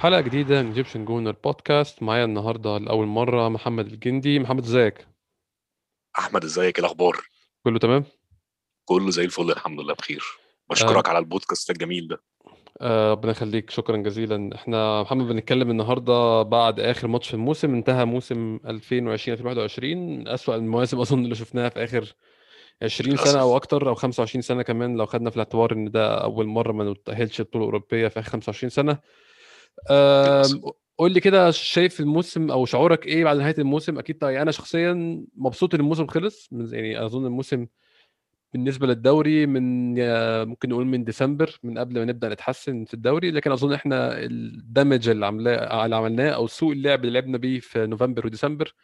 حلقة جديدة من إيجيبشن جونر بودكاست. معايا النهاردة لأول مرة محمد الجندي. محمد ازيك؟ أحمد ازيك؟ الأخبار كله تمام؟ كله زي الفل الحمد لله بخير. بشكرك على البودكاست الجميل ده. ربنا يخليك، شكرا جزيلا. احنا محمد بنتكلم النهارده بعد اخر ماتش في الموسم. انتهى موسم 2020-2021 من أسوأ المواسم اظن اللي شفناها في اخر 20 سنه او اكتر، او 25 سنه كمان لو خدنا في الاعتبار ان ده اول مره ما نتاهلش البطوله الاوروبيه في اخر 25 سنه. قول لي كده، شايف الموسم او شعورك ايه بعد نهايه الموسم؟ اكيد طيب انا شخصيا مبسوط ان الموسم خلص، يعني اظن الموسم بالنسبه للدوري ممكن نقول من ديسمبر، من قبل ما نبدا نتحسن في الدوري، لكن اظن احنا الدمج اللي عملناه او سوء اللعب اللي لعبنا بيه في نوفمبر وديسمبر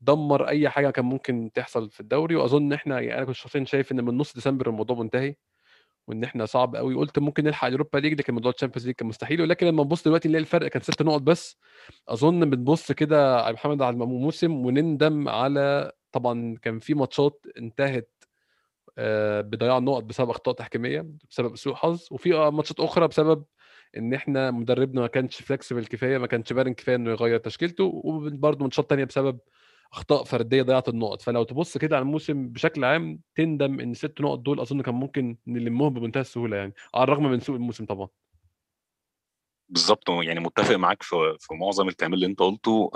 دمر اي حاجه كان ممكن تحصل في الدوري. واظن احنا يعني انا كنت شخصيا شايف ان من نص ديسمبر الموضوع منتهي وان احنا صعب قوي. قلت ممكن نلحق اليوروبا ليج، لكن موضوع الشامبيونز ليج كان مستحيل. ولكن لما نبص دلوقتي نلاقي الفرق كان 6 نقط بس. اظن بنبص كده يا محمد على الموسم ونندم على، طبعا كان في ماتشات انتهت بضياع نقط بسبب اخطاء تحكيميه بسبب سوء حظ، وفي ماتشات اخرى بسبب ان احنا مدربنا ما كانش فلكسبل كفايه، ما كانش بارن كفايه انه يغير تشكيلته، وبرده ماتشات تانية بسبب اخطاء فرديه ضيعت النقط. فلو تبص كده على الموسم بشكل عام تندم ان 6 نقط دول اظن كان ممكن نلمهم بمنتهى السهوله، يعني على الرغم من سوء الموسم طبعا. بالظبط، يعني متفق معاك في معظم الكلام اللي انت قلته.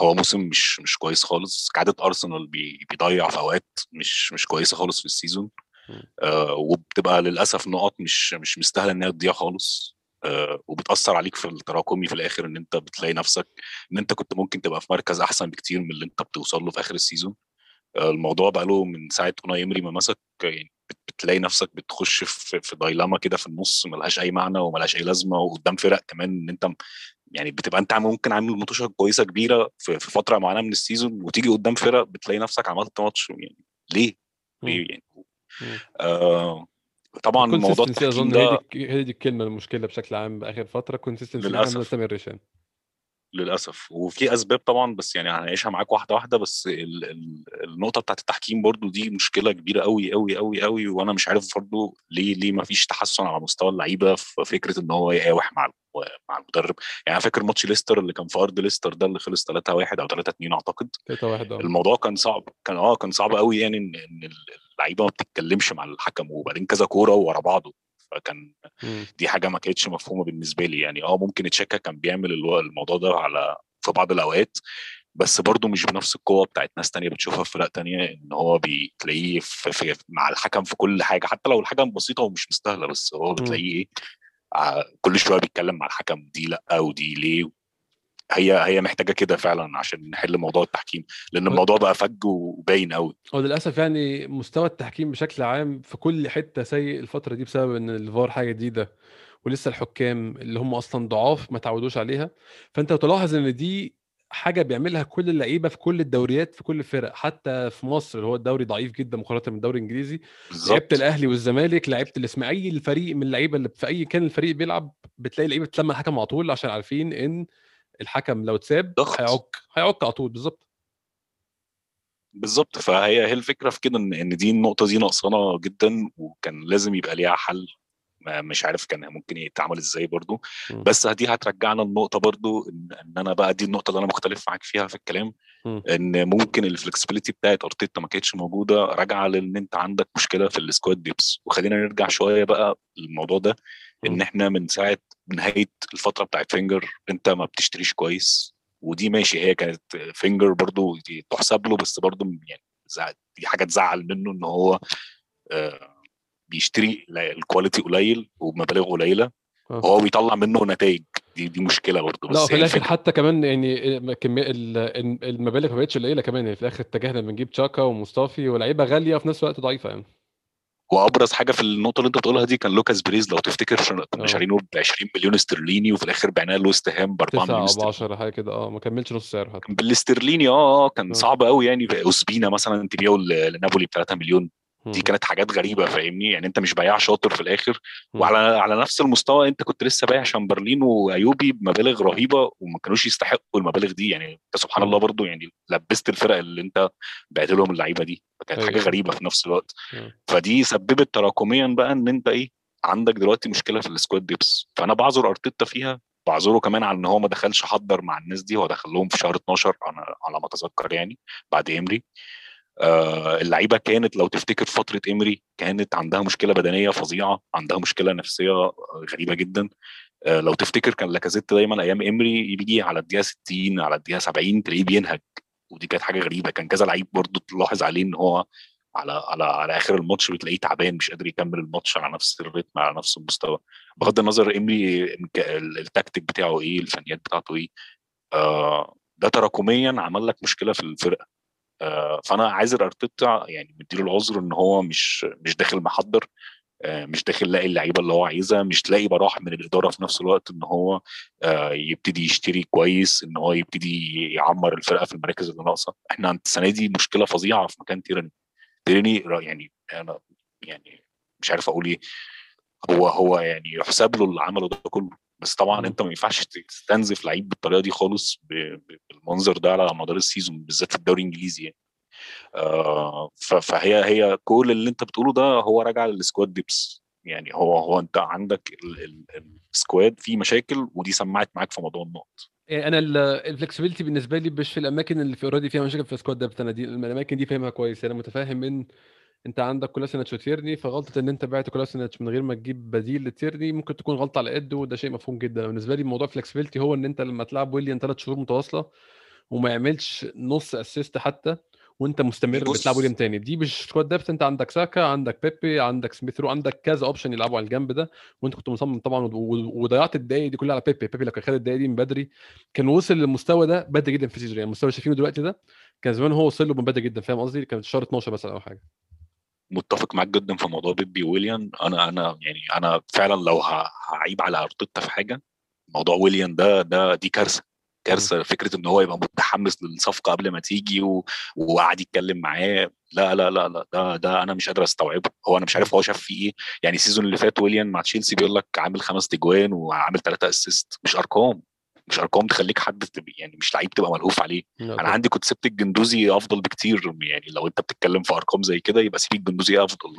هو موسم مش كويس خالص. قاعدة أرسنال بيضيع في أوقات مش كويسة خالص في السيزون، وبتبقى للأسف نقاط مش مستاهلة إنها تضيع خالص، وبتأثر عليك في التراكمي في الآخر، إن أنت بتلاقي نفسك إن أنت كنت ممكن تبقى في مركز أحسن بكتير من اللي أنت بتوصل له في آخر السيزون. الموضوع بقى له من ساعة أوناي إيمري ما مسك، يعني بتلاقي نفسك بتخش في دايلاما كده في النص ملهاش أي معنى وملهاش أي لازمة، وقدام فرق كمان إن أنت يعني بتبقى انت ممكن عامل ماتشات كويسه كبيره في فتره معينه من السيزون، وتيجي قدام فرق بتلاقي نفسك عملت ماتش يعني ليه يعني. طبعا الموضوع ده هي دي الكلمه المشكله بشكل عام باخر فتره، كونسيستنسي للاسف وفي اسباب طبعا، بس يعني هنعيشها معاك واحده واحده. بس النقطه بتاعه التحكيم برضو دي مشكله كبيره قوي قوي قوي قوي، وانا مش عارف برضو ليه ما فيش تحسن على مستوى اللعيبه في فكره ان هو يقاوح مع المدرب. يعني فاكر ماتش ليستر اللي كان في ارض ليستر ده اللي خلص 3-1 او 3-2 اعتقد. 3-1 الموضوع كان صعب، كان صعب قوي، يعني ان اللعيبه ما بتتكلمش مع الحكم، وبعدين كذا كوره ورا بعضه، فكان دي حاجه ما كانتش مفهومه بالنسبه لي. يعني ممكن تشاكا كان بيعمل الموضوع ده على في بعض الاوقات، بس برضو مش بنفس القوه بتاعت ناس تانية بتشوفها في فرق تانية، ان هو بتلاقيه مع الحكم في كل حاجه، حتى لو الحاجه بسيطه ومش مستاهله، بس هو بتلاقيه ايه كل شويه بيتكلم مع الحكم، دي لا ودي ليه. هي محتاجه كده فعلا عشان نحل موضوع التحكيم، لان الموضوع بقى فج وباين قوي. للاسف يعني مستوى التحكيم بشكل عام في كل حته سيء الفتره دي، بسبب ان الفار حاجه جديده ولسه الحكام اللي هم اصلا ضعاف ما تعودوش عليها. فانت تلاحظ ان دي حاجه بيعملها كل اللعيبه في كل الدوريات في كل الفرق، حتى في مصر اللي هو الدوري ضعيف جدا مقارنه بالدوري الانجليزي. لعيبه الاهلي والزمالك، لعيبه الاسماعيلي، الفريق من اللعيبه اللي في اي كان الفريق بيلعب، بتلاقي لعيبه تلمع الحكم على طول، عشان عارفين ان الحكم لو اتساب هيعك على طول. بالظبط فهي الفكره في كده، ان دي النقطه دي نقصانه جدا، وكان لازم يبقى ليها حل. مش عارف كان ممكن يتعمل ازاي برضو. بس دي هترجعنا النقطه برضو، ان انا بقى دي النقطه اللي انا مختلف معاك فيها في الكلام، ان ممكن الفلكسبيليتي بتاعت ارتيتا ما كانتش موجوده، راجعه لان انت عندك مشكله في السكواد ديبس. وخلينا نرجع شويه بقى للموضوع ده، ان احنا من ساعه نهايه الفتره بتاعت فينجر انت ما بتشتريش كويس. ودي ماشي، هي كانت فينجر برضو تحسب له، بس برضو يعني دي حاجه تزعل منه ان هو بيشتري الكواليتي قليل ومبالغ قليله، هو بيطلع منه نتائج. دي مشكله برضو. بس في الاخر حتى كمان يعني المبالغ ما بقتش قليله كمان، يعني في الاخر اتجهنا بنجيب تشاكا ومصطفي ولاعيبه غاليه في نفس الوقت ضعيفه يعني. وابرز حاجه في النقطه اللي انت بتقولها دي كان لوكاس بريز، لو تفتكر كنا شارينه ب 20 مليون استرليني، وفي الاخر بعناه لوستهام ب 4 مليون استرليني 10 حاجه كده، ما كملش نص سعره حتى بالاسترليني. كان صعب قوي يعني. وسبينا مثلا تبيعه لنابولي ب 3 مليون، دي كانت حاجات غريبة فاهمني, يعني انت مش بايع شاطر في الاخر, وعلى نفس المستوى انت كنت لسه بايع شامبرلين وايوبي بمبالغ رهيبة وما كانوش يستحقوا المبالغ دي, يعني سبحان الله برضو يعني لبست الفرق اللي انت بعت لهم اللعيبة دي, فكانت حاجة غريبة في نفس الوقت. فدي سببت تراكميا بقى ان انت ايه عندك دلوقتي مشكلة في السكواد ديبس, فانا بعذر أرتيتا فيها, بعذره كمان على ان هو ما دخلش حضر مع الناس دي, هو دخلهم في شهر 12 على ما اتذكر يعني بعد إمري. اللعيبه كانت لو تفتكر فتره إمري كانت عندها مشكله بدنيه فظيعه, عندها مشكله نفسيه غريبه جدا. لو تفتكر كان لاكازيت دايما ايام إمري بيجي على الدقيقه 60 على الدقيقه 70 تلاقيه بينهج, ودي كانت حاجه غريبه. كان كذا لعيب برضو تلاحظ عليه ان هو على اخر الماتش بتلاقيه تعبان مش قادر يكمل الماتش على نفس الريتم على نفس المستوى, بغض النظر إمري التكتيك بتاعه ايه, الفنيات بتاعته ايه. ده تراكميا عمل لك مشكله في الفرقه. فانا عايزر أرتيتا يعني مديله العذر ان هو مش داخل محضر, مش داخل لاقي اللعيبه اللي هو عايزها, مش لاقي براح من الاداره في نفس الوقت ان هو يبتدي يشتري كويس, ان هو يبتدي يعمر الفرقه في المراكز اللي ناقصه. احنا السنه دي مشكله فظيعه في مكان تيرني يعني انا يعني مش عارف اقول ايه, هو يعني يحسب له اللي عمله ده كله, بس طبعا انت ما ينفعش تستنزف لعيب بالطريقه دي خالص بالمنظر ده على مدار السيزون بالذات في الدوري الانجليزي يعني. فهي كل اللي انت بتقوله ده هو راجع للسكواد ديبس, يعني هو انت عندك السكواد فيه مشاكل, ودي سمعت معاك في موضوع النقط. يعني انا الفلكسبيليتي بالنسبه لي مش في الاماكن اللي في اوريدي فيها مشاكل في السكواد ده, بتاع دي الاماكن دي فاهمها كويس. انا متفاهم من انت عندك كولاسيناتش وتيرني, فغلطه ان انت بعت كولاسيناتش من غير ما تجيب بديل لتيرني ممكن تكون غلطه على قده, وده شيء مفهوم جدا. بالنسبه لي موضوع فلكسبيليتي هو ان انت لما تلعب ويليان 3 شهور متواصله وما يعملش نص اسيست حتى وانت مستمر بتلعب ويليان تاني, دي مش سكواد ديبث. انت عندك ساكا, عندك بيبي, عندك سميث رو, عندك كذا اوبشن يلعبوا على الجنب ده, وانت كنت مصمم طبعا وضيعت الدقايق دي كلها على بيبي. لو كان خد الدقايق دي من بدري كان وصل للمستوى ده بدري جدا في سيزون, يعني المستوى شايفينه دلوقتي ده كان زمان هو وصل له من بدري جدا, فاهم قصدي؟ كان شهر 12 مثلا او حاجه. متفق معك جدا في موضوع بيبي ويليان. انا يعني انا فعلا لو هعيب على أرتيتا في حاجه موضوع ويليان ده دي كارثه. فكره ان هو يبقى متحمس للصفقه قبل ما تيجي وقعد يتكلم معاه, لا لا لا لا ده انا مش قادر استوعبه. هو انا مش عارف هو شاف فيه ايه. يعني السيزون اللي فات ويليان مع تشيلسي بيقول لك عامل 5 تجوان وعامل 3 اسيست, مش ارقام تخليك حد يعني مش لعيب تبقى ملهوف عليه. انا عندي كنت سبت الجندوزي افضل بكتير, يعني لو انت بتتكلم في ارقام زي كده يبقى سيب الجندوزي افضل.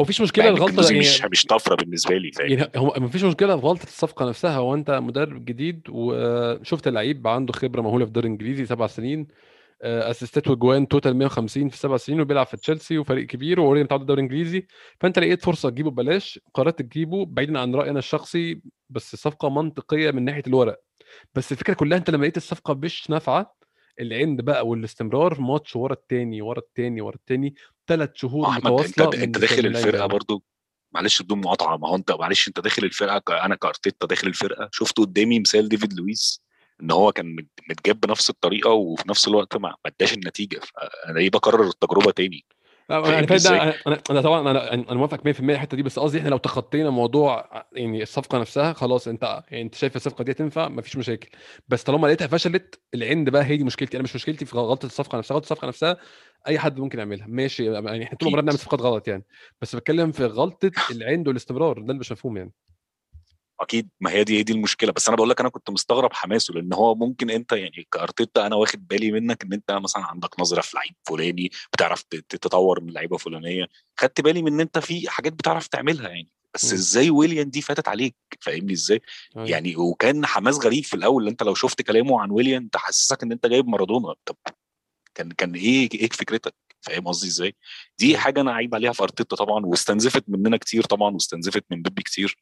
هو مفيش مشكله يعني الغلطه يعني مش طفره بالنسبه لي, يعني هو مفيش مشكله في غلطه الصفقه نفسها. هو انت مدرب جديد وشفت لعيب عنده خبره مهوله في الدوري الانجليزي 7 سنين, اسيستات وجوان توتال 150 في 7 سنين, وبيلعب في تشيلسي وفريق كبير وهو بتاع الدوري الانجليزي, فانت لقيت فرصه تجيبه ببلاش قررت تجيبه. بعيدا عن رايي انا الشخصي, بس الصفقه منطقيه من ناحيه الورق. بس الفكره كلها انت لما لقيت الصفقه مش نافعه, العند بقى والاستمرار ماتش ورا التاني 3 شهور متواصله. انت داخل الفرقه برضو, معلش بدون مقاطعه, ما هو انت معلش انت داخل الفرقه. انا كارتيتا داخل الفرقه شفت قدامي مثال ديفيد لويز ان هو كان متجاب بنفس الطريقه وفي نفس الوقت ما اداش النتيجه. انا ليه بكرر التجربه تاني؟ انا طبعا انا موافق 100% الحته دي, بس قصدي احنا لو تخطينا موضوع يعني الصفقه نفسها خلاص, انت شايف الصفقه دي تنفع مفيش مشاكل, بس طالما لقيتها فشلت العند بقى هي دي مشكلتي. انا مش مشكلتي في غلطه الصفقه نفسها, غلطه الصفقه نفسها اي حد ممكن يعملها ماشي, يعني احنا طول عمرنا بنعمل صفقات غلط يعني, بس بتكلم في غلطه العند والاستمرار ده اللي مش مفهوم يعني. اكيد ما هي دي المشكله, بس انا بقول لك انا كنت مستغرب حماسه لان هو ممكن انت يعني كارتيتا انا واخد بالي منك ان انت مثلا عندك نظره في لعيب فلاني, بتعرف تتطور من لعيبه فلانيه, خدت بالي من ان انت في حاجات بتعرف تعملها يعني, بس ازاي ويليان دي فاتت عليك؟ فاهمني ازاي يعني؟ وكان حماس غريب في الاول, انت لو شفت كلامه عن ويليان تحسسك ان انت جايب مارادونا. طب كان ايه فكرتك؟ فاهم قصدي ازاي؟ دي حاجه انا عيب عليها في أرتيتا طبعا, واستنزفت مننا كتير طبعا, واستنزفت من بيبي كتير.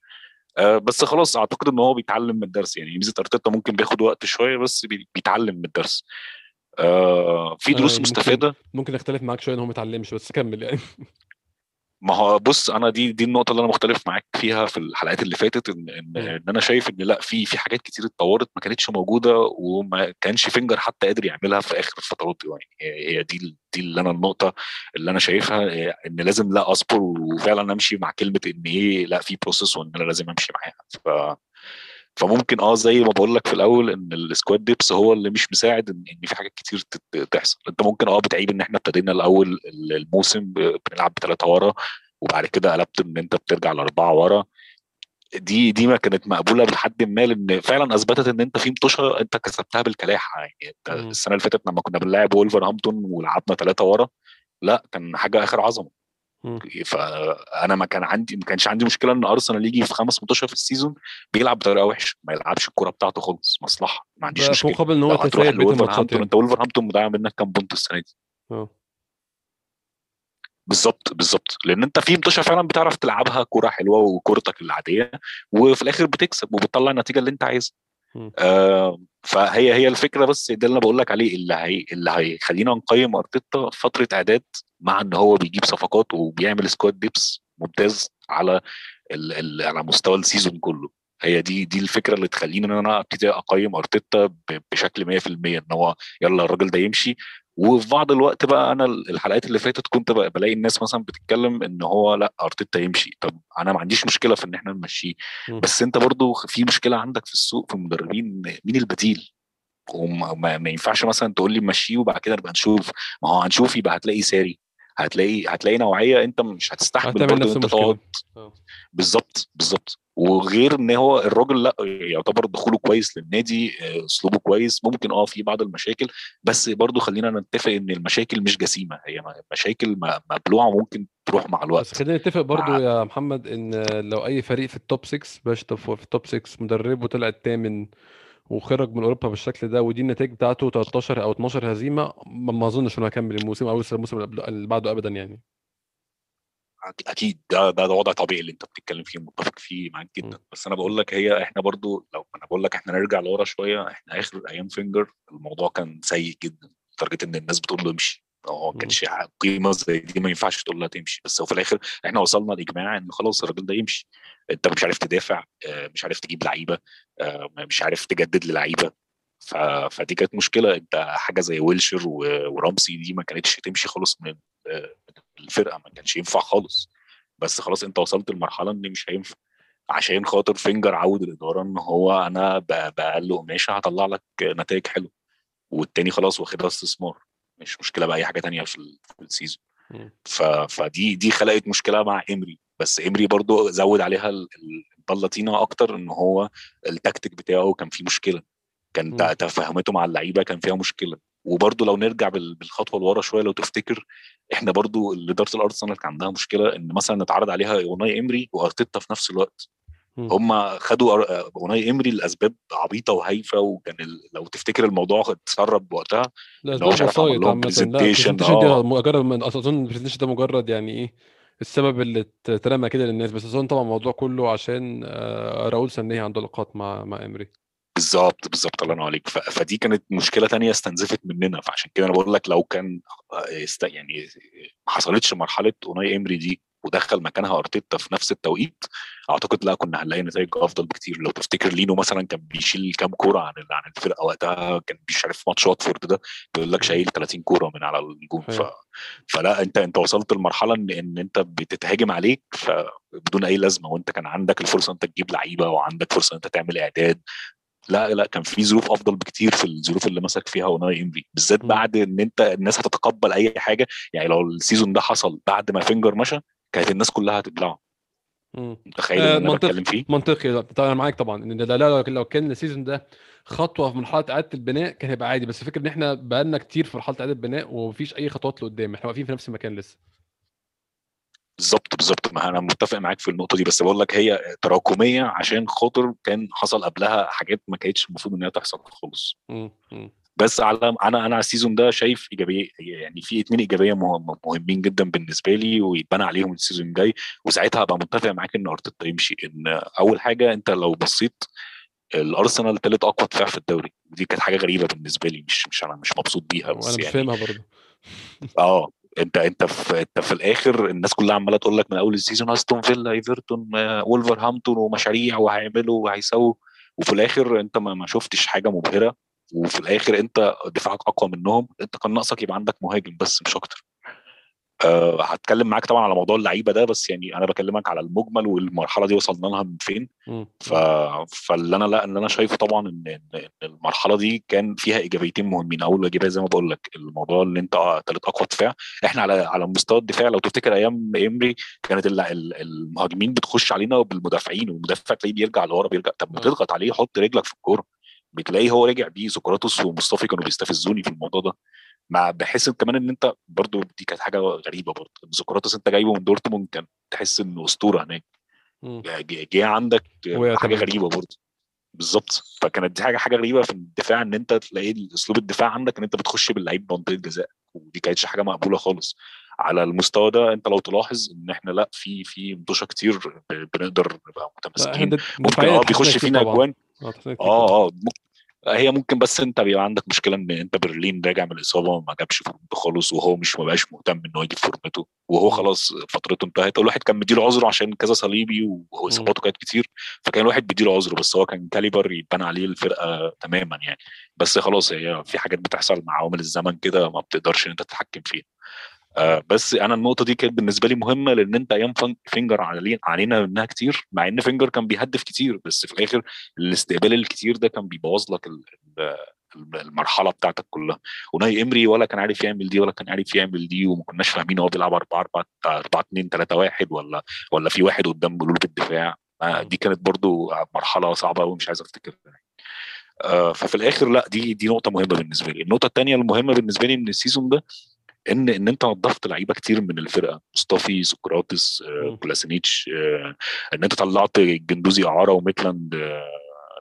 بس خلاص اعتقد ان هو بيتعلم من الدرس, يعني ميزه أرتيتا ممكن بياخد وقت شويه بس بيتعلم من الدرس. في دروس مستفاده. ممكن اختلف معاك شويه ان هو ما اتعلمش, بس كمل يعني. ما هو بص, انا دي النقطه اللي انا مختلف معاك فيها في الحلقات اللي فاتت, ان انا شايف ان لا في حاجات كتير اتطورت ما كانتش موجوده وما كانش فينجر حتى قادر يعملها في اخر الفترات يعني. هي دي اللي انا النقطه اللي انا شايفها, ان لازم لا اصبر وفعلا امشي مع كلمه ان ايه لا في بروسيس وان انا لازم امشي معاها. فممكن زي ما بقول لك في الاول ان السكواد ديبس هو اللي مش مساعد ان في حاجات كتير تحصل. انت ممكن بتعيب ان احنا ابتدينا الاول الموسم بنلعب ب3 ورا وبعد كده قلبت ان انت بترجع ل4 ورا. دي ما كانت مقبوله لحد ما, لان فعلا اثبتت ان انت في متوشه انت كسبتها بالكلاحه. يعني السنه اللي فاتت لما كنا بنلعب وولفرهامبتون ولعبنا 3 ورا, لا كان حاجه اخر عظمه. فانا ما كانش عندي مشكله ان ارسنال يجي في 5 متوشه في السيزون بيلعب بطريقه وحشه, ما يلعبش الكره بتاعته خالص, مصلحه, ما عنديش مشكله. قبل ان هو تفاعل وولفرهامبتون, انت وولفرهامبتون مضيع منك كام بونت السنه دي؟ بالظبط لان انت في متوشه فعلا بتعرف تلعبها كره حلوه وكورتك العاديه, وفي الاخر بتكسب وبتطلع النتيجه اللي انت عايزها. فهي الفكره, بس ده اللي بقول لك عليه اللي خلينا نقيم ارتيتا فتره اعداد, مع ان هو بيجيب صفقات وبيعمل سكواد ديبس ممتاز على على مستوى السيزون كله. هي دي الفكره اللي تخليني ان انا ابتدي اقيم ارتيتا بشكل 100% ان هو يلا الراجل ده يمشي. وفي بعض الوقت بقى انا الحلقات اللي فاتت كنت بلاقي الناس مثلا بتتكلم ان هو لا ارتيتا يمشي. طب انا ما عنديش مشكله في ان احنا نمشيه, بس انت برضو في مشكله عندك في السوق في المدربين, مين البديل؟ وما ينفعش مثلا تقول لي مشيه وبعد كده نبقى نشوف. ما هو هنشوف, يبقى هتلاقي ساري, هتلاقي نوعيه انت مش هتستحمل برضو انت تقعد. بالظبط. وغير ان هو الراجل لا يعتبر دخوله كويس للنادي, اسلوبه كويس, ممكن في بعض المشاكل, بس برضو خلينا نتفق ان المشاكل مش جسيمه, هي مشاكل مبلوعه ممكن تروح مع الوقت. خلينا نتفق برضو يا محمد ان لو اي فريق في التوب 6 باش في التوب 6 مدرب وطلع الثامن وخرج من اوروبا بالشكل ده ودي النتائج بتاعته 13 او 12 هزيمه, ما اظنش انه هيكمل الموسم او الموسم اللي بعده ابدا. يعني اكيد ده وضع طبيعي اللي انت بتتكلم فيه, متفق فيه معاك جدا. بس انا بقول لك هي احنا برضو, لو انا بقول لك احنا نرجع لورا شويه, احنا اخر ايام فينجر الموضوع كان سيء جدا لدرجه ان الناس بتقول له امشي. كانش قيمه زي دي ما ينفعش تقول لها تمشي, بس وفي الاخر احنا وصلنا لاجماع ان خلاص الراجل ده يمشي. انت مش عارف تدافع, مش عارف تجيب لعيبه, مش عارف تجدد للعيبه, فدي كانت مشكله. انت حاجه زي ويلشر ورامسي دي ما كانتش تمشي خالص من الفرقه, ما كانش ينفع خالص, بس خلاص انت وصلت لمرحله ان مش هينفع عشان خاطر فينجر عود الاداره ان هو انا بقول له ماشي هطلع لك نتائج حلو, والتاني خلاص واخدها استثمار, مش مشكله بقى اي حاجه تانية في السيزون. فدي خلقت مشكله مع امري, بس امري برضو زود عليها البلاطينه اكتر ان هو التكتيك بتاعه كان فيه مشكله, كان تفاهمته مع اللعيبه كان فيها مشكله. وبرضو لو نرجع بالخطوه لورا شويه, لو تفتكر احنا برضو اداره الارسنال كان عندها مشكله ان مثلا نتعرض عليها اوناي امري وارتيتا في نفس الوقت. هم خدوا اوناي امري لاسباب عبيطه وهايفه, وكان لو تفتكر الموضوع اتسرب وقتها ان هو عمل لهم بريزنتيشن ده مجرد من اظن بريزنتيشن ده مجرد يعني السبب اللي اترمى كده للناس, بس اظن طبعا الموضوع كله عشان راؤول سنيه عنده لقاءات مع امري. بالظبط الله ينور عليك. فدي كانت مشكله تانية استنزفت مننا, فعشان كده انا بقول لك لو كان ما حصلتش مرحله اوناي امري دي ودخل مكانها ارتيتا في نفس التوقيت, اعتقد لا كنا هنلاقي نتائج افضل بكتير. لو تفتكر لينو مثلا كان بيشيل كام كوره عن الفرقه وقتها, كان بيشارك ماتش واتفورد ده بيقول لك شايل 30 كوره من على الجون. فلا انت وصلت لمرحله ان انت بتتهاجم عليك بدون اي لازمه, وانت كان عندك الفرصه انت تجيب لعيبه وعندك فرصه انت تعمل اعداد. لا كان في ظروف افضل بكتير في الظروف اللي مسك فيها اوناي امري بالذات, بعد ان انت الناس هتتقبل اي حاجه. يعني لو السيزون ده حصل بعد ما فينجر مشى كانت الناس كلها هتبلعه. تخيل ان انا بتكلم فيه منطقي. طبعا معاك طبعا ان لا لو كان السيزون ده خطوه في مرحله اعاده البناء كان هيبقى عادي, بس فكرة ان احنا بقالنا كتير في مرحله اعاده البناء ومفيش اي خطوات لقدام, احنا واقفين في نفس المكان لسه. بالظبط ما انا متفق معاك في النقطه دي, بس بقول لك هي تراكميه عشان خاطر كان حصل قبلها حاجات ما كانتش المفروض ان هي تحصل خالص. بس على انا السيزون ده شايف ايجابيه, يعني في 2 ايجابيه مهمين جدا بالنسبه لي ويتبنى عليهم السيزون الجاي, وساعتها هبقى متفق معاك ان ارتيتا يمشي. ان اول حاجه انت لو بصيت الارسنال ثالث اقوى دفاع في الدوري, ودي كانت حاجه غريبه بالنسبه لي, مش انا مش مبسوط بيها, بس انا مش فاهمها برضه. انت في الاخر الناس كلها عماله تقول لك من اول السيزون استون فيلا ايفرتون وولفرهامبتون ومشاريع وهيعملوا وهيسووا, وفي الاخر انت ما شفتش حاجه مبهره, وفي الاخر انت دفاعك اقوى منهم. انت كان ناقصك يبقى عندك مهاجم بس مش اكتر. هتكلم معاك طبعا على موضوع اللعيبه ده, بس يعني انا بكلمك على المجمل والمرحله دي وصلنا لها من فين. فاللي انا لا ان انا شايفه طبعا ان المرحله دي كان فيها ايجابيتين مهمين. اول ايجابيه زي ما بقول لك الموضوع اللي انت ثالث اقوى دفاع, احنا على مستوى الدفاع لو تفتكر ايام امري كانت المهاجمين بتخش علينا بالمدافعين والمدافع تلاقيه بيرجع لورا بيرجع, طب بتضغط عليه حط رجلك في الكوره بتلاقيه هو رجع بيه. سقراطس ومصطفى كانوا بيستفزوني في الموضوع ده, مع بحس كمان ان انت برضو دي كانت حاجه غريبه برضو. سقراطس انت جايبه من دورتموند كان تحس انه اسطوره هناك, جه عندك حاجه غريبه برضو بالظبط. فكانت دي حاجه غريبه في الدفاع ان انت تلاقي اسلوب الدفاع عندك ان انت بتخش باللعيب منطقه جزاء, ودي كانتش حاجه مقبوله خالص على المستوى ده. انت لو تلاحظ ان احنا لا في مطوشه كتير بنقدر نبقى متماسكين, ممكن بيخش فينا اجوان هي ممكن, بس انت بيبقى عندك مشكله ان انت برلين راجع من الاصابه ما جابش فورمته خالص, وهو مش مبقاش مهتم انه يجيب فورمته وهو خلاص فترته انتهت. الواحد كان مديله عذره عشان كذا صليبي واصاباته كانت كتير, فكان الواحد بيديله عذره, بس هو كان كاليبر يبان عليه الفرقه تماما يعني. بس خلاص هي في حاجات بتحصل مع عوامل الزمن كده ما بتقدرش ان انت تتحكم فيها. بس انا النقطه دي كانت بالنسبه لي مهمه, لان انت ايام فينجر علينا منها كتير, مع ان فينجر كان بيهدف كتير, بس في الاخر الاستقبال الكتير ده كان بيبوظ لك المرحله بتاعتك كلها. وناي امري ولا كان عارف يعمل دي ولا كان عارف يعمل دي, وما كناش فاهمين هو بيلعب 4-4-4-2-3-1 ولا في واحد قدام قلوب الدفاع. دي كانت برضو مرحله صعبه قوي مش عايز افتكرها. ففي الاخر لا دي نقطه مهمه بالنسبه لي. النقطه الثانيه المهمه بالنسبه لي من السيزون ده ان انت نظفت لعيبه كتير من الفرقه, مصطفى سقراطس كلاسينيتش, ان انت طلعت جندوزي اعاره, وميتلاند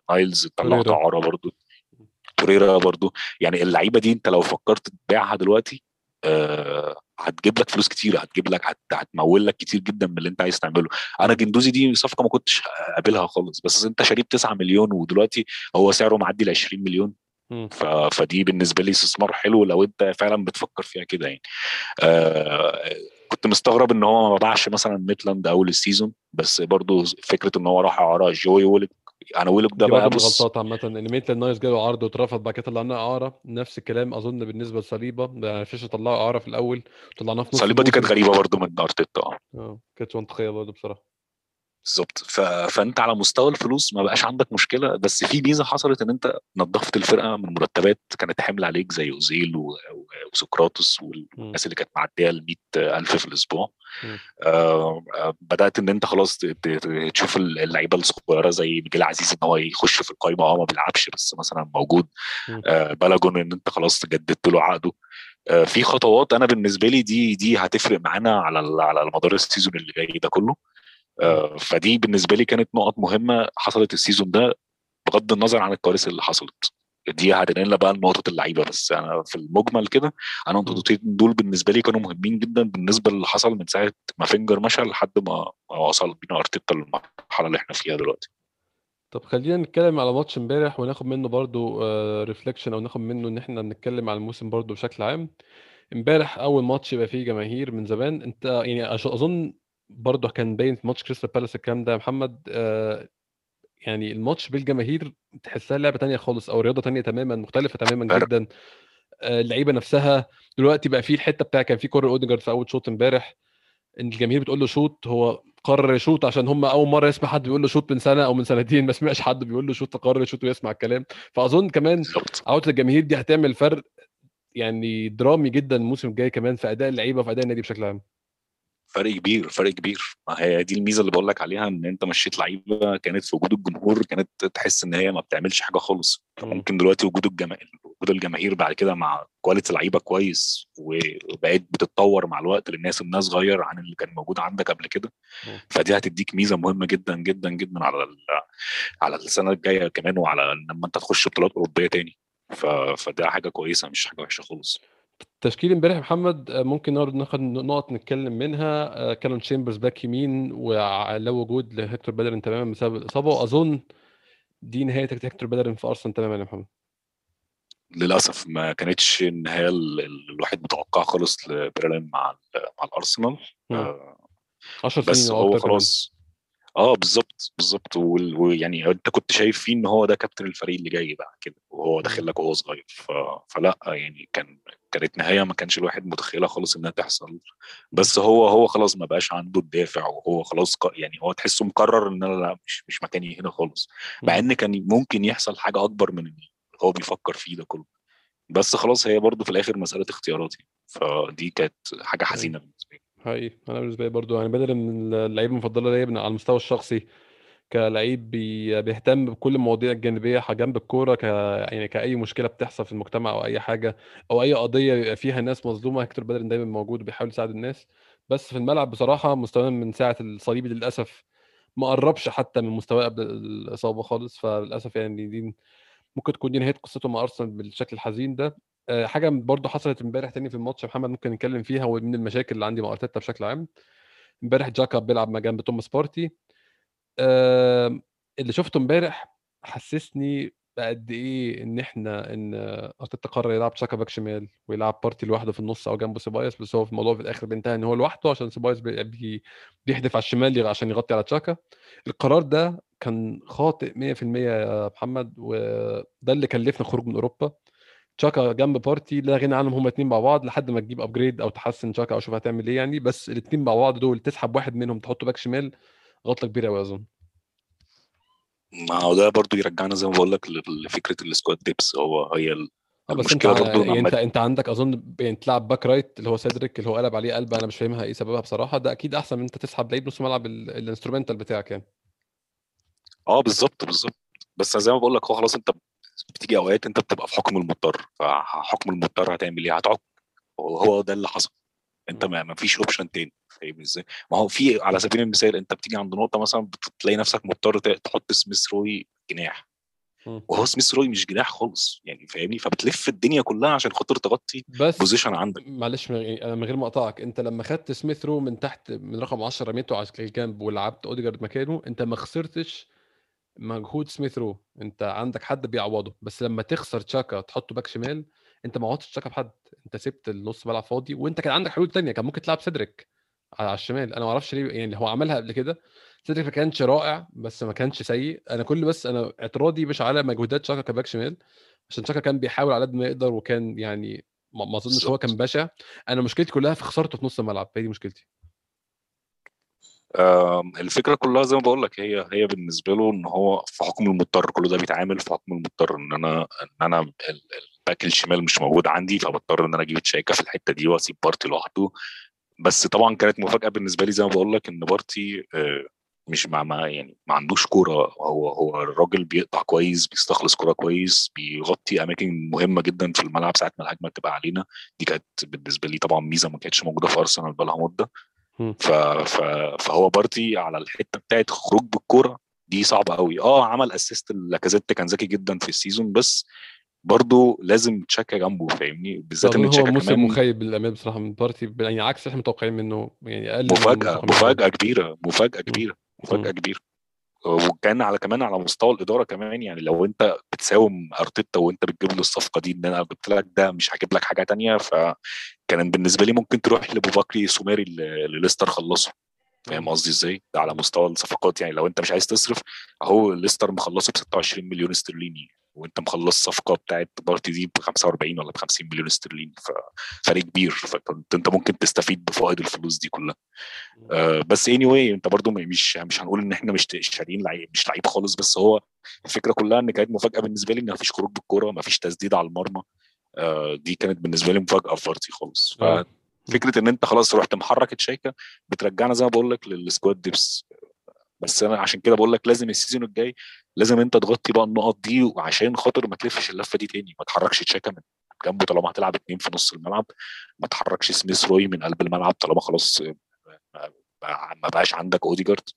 نايلز طلعت اعاره برضو, توريرا برضو. يعني اللعيبه دي انت لو فكرت تبيعها دلوقتي هتجيب لك فلوس كتير, هتجيب لك هتمول لك كتير جدا من اللي انت عايز تعمله. انا جندوزي دي صفقه ما كنتش قابلها خالص, بس انت شاريب 9 مليون ودلوقتي هو سعره معدي ل 20 مليون. فدي بالنسبه لي استثمار حلو لو انت فعلا بتفكر فيها كده يعني. كنت مستغرب ان هو ما باعش مثلا ميتلاند اول السيزون, بس برضو فكره ان هو راح اعاره جوي ويلك. انا ويلك ده بقى غلطات عامه, ان ميتلاند نايس جاله عرض واترفض, بعد كده طلعنا اعاره. نفس الكلام اظن بالنسبه لصليبه, ما عرفش يطلعوا اعاره في الاول, طلعنا في نص. صليبه دي كانت غريبه برضو من ارتيتا, كانت منطقيه برضو بصراحه بالظبط. فانت على مستوى الفلوس ما بقاش عندك مشكله, بس في ميزه حصلت ان انت نظفت الفرقه من مرتبات كانت حامل عليك زي اوزيل وسقراطس والناس اللي كانت معديه ال 100,000 في الاسبوع. بدات ان انت خلاص تشوف اللعيبه الصغيره زي ميكيل عزيز ان هو يخش في القائمه, ما بيلعبش بس مثلا موجود. بلاجون ان انت خلاص جددت له عقده. في خطوات انا بالنسبه لي دي هتفرق معانا على المدار السيزون اللي جاي ده كله. فدي بالنسبه لي كانت نقط مهمه حصلت السيزون ده, بغض النظر عن الكوارث اللي حصلت دي. هتنقلنا بقى لنقطه اللعيبه, بس انا في المجمل كده انا النقطتين دول بالنسبه لي كانوا مهمين جدا بالنسبه اللي حصل من ساعه ما فينجر مشى لحد ما وصل بينا ارتيتا للمرحله اللي احنا فيها دلوقتي. طب خلينا نتكلم على ماتش امبارح وناخد منه برضو ريفلكشن, او ناخد منه ان احنا بنتكلم على الموسم برضو بشكل عام. امبارح اول ماتش يبقى فيه جماهير من زمان. انت يعني اظن برضه كان باين في ماتش كريستال بالاس الكلام ده يا محمد, يعني الماتش بالجماهير تحسها لعبه تانية خالص, او رياضه تانية تماما مختلفه تماما جدا. اللعيبه نفسها دلوقتي بقى في الحته بتاع, كان في كورة اوديجارد في اول شوط امبارح ان الجماهير بتقول له شوت, هو قرر يشوت عشان هم اول مره يسمع حد بيقول له شوت من سنه او من سنتين, ما سمعش حد بيقول له شوت, قرر يشوت ويسمع الكلام. فاظن كمان عوده الجماهير دي هتعمل فرق يعني درامي جدا الموسم الجاي كمان في اداء اللعيبه وفي اداء النادي بشكل عام. فرق كبير. ما هي دي الميزه اللي بقول لك عليها, ان انت مشيت لعيبه كانت في وجود الجمهور كانت تحس ان هي ما بتعملش حاجه خالص. ممكن دلوقتي وجود الجماهير بعد كده مع كواليتي لعيبه كويس, وبقيت بتتطور مع الوقت للناس غير عن اللي كان موجود عندك قبل كده. فدي هتديك ميزه مهمه جدا جدا جدا على السنه الجايه كمان, وعلى لما انت تخش بطولات اوروبيه تاني. فده حاجه كويسه مش حاجه وحشه خالص. تشكيل امبارح محمد ممكن ناخد نقط نتكلم منها. كالون تشامبرز باك يمين, ولا وجود لهكتور بلرين تماما بسبب الاصابه, واظن دي نهايه هكتور بلرين في ارسنال تماما يا محمد. للاسف ما كانتش النهايه الواحد متوقع خالص لبلرين مع الارسنال. 10 سنين هو خلاص بالظبط. ويعني انت كنت شايف فيه ان هو ده كابتن الفريق اللي جاي بقى كده, وهو داخل لك وهو صغير. فلا يعني كان كانت نهاية ما كانش الواحد متخيلها خالص انها تحصل. بس هو خلاص ما بقاش عنده الدافع, وهو خلاص يعني هو تحسه مقرر ان لا مش مكاني هنا خالص, مع ان كان ممكن يحصل حاجة اكبر من اللي هو بيفكر فيه ده كله. بس خلاص هي برضو في الاخر مسألة اختياراتي, فدي كانت حاجة حزينة بالنسبة لي. هاي انا بالنسبة لي برضو يعني بدل من اللعيب المفضلة ليا على المستوى الشخصي كلاعب بيهتم بكل المواضيع الجانبيه جنب الكوره, يعني كاي مشكله بتحصل في المجتمع او اي حاجه او اي قضيه بيبقى فيها ناس مظلومه, هكتور بدري دايما موجود وبيحاول يساعد الناس. بس في الملعب بصراحه مستواه من ساعه الصليبي للاسف ما قربش حتى من مستواه قبل الاصابه خالص, فللاسف يعني دي ممكن تكون دي نهايه قصته مع ارسنال بالشكل الحزين ده. حاجه برضو حصلت امبارح تاني في الماتش محمد ممكن نتكلم فيها, ومن المشاكل اللي عندي مع ارتيتا بشكل عام. امبارح جاكا بيلعب جنب توماس بارتي, اللي شفته امبارح حسسني بقد ايه ان احنا ان ارتيتا قرر يلعب شاكا باك شمال ويلعب بارتي لوحده في النص او جنبه سيبايوس. بس هو في الموضوع في الاخر بينتهي ان هو لوحده عشان سيبايوس بيحدف على الشمال عشان يغطي على شاكا. القرار ده كان خاطئ 100% يا محمد, وده اللي كلفنا خروج من اوروبا. شاكا جنب بارتي لا غنى عنهم, هما الاثنين مع بعض لحد ما تجيب ابجريد او تحسن شاكا او شوف هتعمل ايه يعني. بس الاثنين مع بعض دول تسحب واحد منهم تحطه باك شمال غلطه كبيره قوي اظن. ما هو ده برضو يرجعنا زي ما بقول لك لفكره السكواد ديبس. هو هي المشكله برضو يعني انت عندك اظن تلعب باك رايت اللي هو سيدريك اللي هو قلب عليه قلب, انا مش فاهمها ايه سببها بصراحه. ده اكيد احسن من انت تسحب لعيب نص ملعب الانسترومنتال بتاعك يعني. بالظبط. بس زي ما بقول لك هو خلاص انت بتيجي اوقات انت بتبقى في حكم المضطر, فحكم المضطر هتعمل ايه؟ هتعك. هو ده اللي حصل, انت ما فيش اوبشن تاني. فاهم ازاي؟ ما هو في على سبيل المثال انت بتيجي عند نقطه مثلا بتلاقي نفسك مضطر تحط سميث روي جناح, وهو سميث روي مش جناح خالص يعني, فاهمني؟ فبتلف الدنيا كلها عشان خاطر تغطي بوزيشن عندك. معلش انا من غير ما اقطعك, انت لما خدت سميث روي من تحت من رقم 10 رميته على الجنب ولعبت اوديجارد مكانه, انت ما خسرتش مجهود سميث روي, انت عندك حد بيعوضه. بس لما تخسر تشاكا تحطه باك شمال, انت ما عوضتش تشاكا بحد, انت سبت النص ملعب فاضي, وانت كان عندك حلول تانية. كان ممكن تلعب سيدريك على الشمال, انا ما اعرفش ليه يعني هو عملها قبل كده. سيدريك ما كانش رائع بس ما كانش سيء. انا اعتراضي مش على مجهودات شاكا كباك شمال, عشان شاكا كان بيحاول على قد ما يقدر, وكان يعني ما اظنش هو كان بشع. انا مشكلتي كلها في خسارته في نص الملعب, هي دي مشكلتي. الفكره كلها زي ما بقول لك هي بالنسبه له ان هو في حكم المضطر, كله ده بيتعامل في حكم المضطر, ان انا الباك الشمال مش موجود عندي, فبضطر ان انا اجيب تشاكا في الحته دي واسيب بارتي لوحده. بس طبعا كانت مفاجاه بالنسبه لي زي ما بقول لك ان بارتي مش ما عندوش كوره. هو الراجل بيقطع كويس, بيستخلص كوره كويس, بيغطي اماكن مهمه جدا في الملعب ساعه ما الهجمه بتبقى علينا. دي كانت بالنسبه لي طبعا ميزه ما كانتش موجوده في ارسنال بقالها مده. فهو بارتي على الحته بتاعت خروج بالكوره دي صعبه قوي. عمل اسيست لاكازيت, كان ذكي جدا في السيزون, بس برضو لازم تشاكا جنبه, فاهمني؟ بالذات ان تشاكا كمان موسم مخيب للامال بصراحه من بارتي, يعني عكس احنا متوقعين منه يعني. اقل مفاجاه كبيره. وكان على مستوى الاداره كمان, يعني لو انت بتساوم ارتيتا وانت بتجيب له الصفقه دي ان انا جبت لك ده مش هجيب لك حاجه تانية, فكان بالنسبه لي ممكن تروح لبوباكري سوماري لليستر خلصه. فاهم قصدي ازاي؟ ده على مستوى الصفقات يعني. لو انت مش عايز تصرف, اهو ليستر مخلصه ب 26 مليون استرليني, وانت مخلص صفقه بتاعت بارتي دي ب 45 ولا ب 50 مليون استرليني, ففرق كبير. فانت ممكن تستفيد بفوائد الفلوس دي كلها. بس anyway انت برضو مش هنقول ان احنا مش شاريين لعيب, مش لعيب خالص. بس هو الفكره كلها ان كانت مفاجاه بالنسبه لي ان مفيش خروج بالكوره, مفيش تسديد على المرمى. دي كانت بالنسبه لي مفاجاه في بارتي خالص. فكره ان انت خلاص رحت محرك تشاكا بترجعنا زي ما بقول لك للسكواد ديبس. بس انا عشان كده بقول لك لازم السيزون الجاي لازم انت تغطي بقى النقط دي, وعشان خاطر ما تلفش اللفه دي تاني. ما تحركش تشاكا من جنبه طالما هتلعب اتنين في نص الملعب, ما تحركش سميث روي من قلب الملعب طالما خلاص ما بقاش عندك اوديجارد.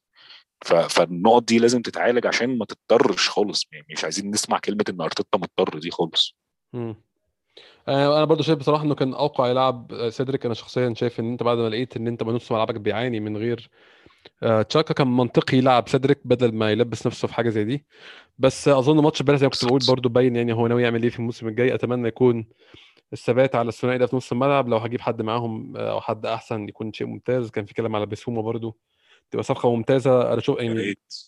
فالنقط دي لازم تتعالج عشان ما تضطرش خالص. مش عايزين نسمع كلمه ان ارتيتا مضطر دي خالص. انا برضو شايف بصراحه انه كان اوقع يلعب سيدريك. انا شخصيا شايف ان انت بعد ما لقيت ان انت بنص ملعبك بيعاني من غير تشاكا, كان منطقي يلعب سيدريك بدل ما يلبس نفسه في حاجه زي دي. بس اظن ماتش امبارح زي ما كنت بقول برضو باين يعني هو ناوي يعمل ايه في الموسم الجاي. اتمنى يكون الثبات على الثنائي ده في نص الملعب. لو هجيب حد معاهم او حد احسن يكون شيء ممتاز. كان في كلام على بيسوما برضو, تبقى صفقه ممتازه. انا شوف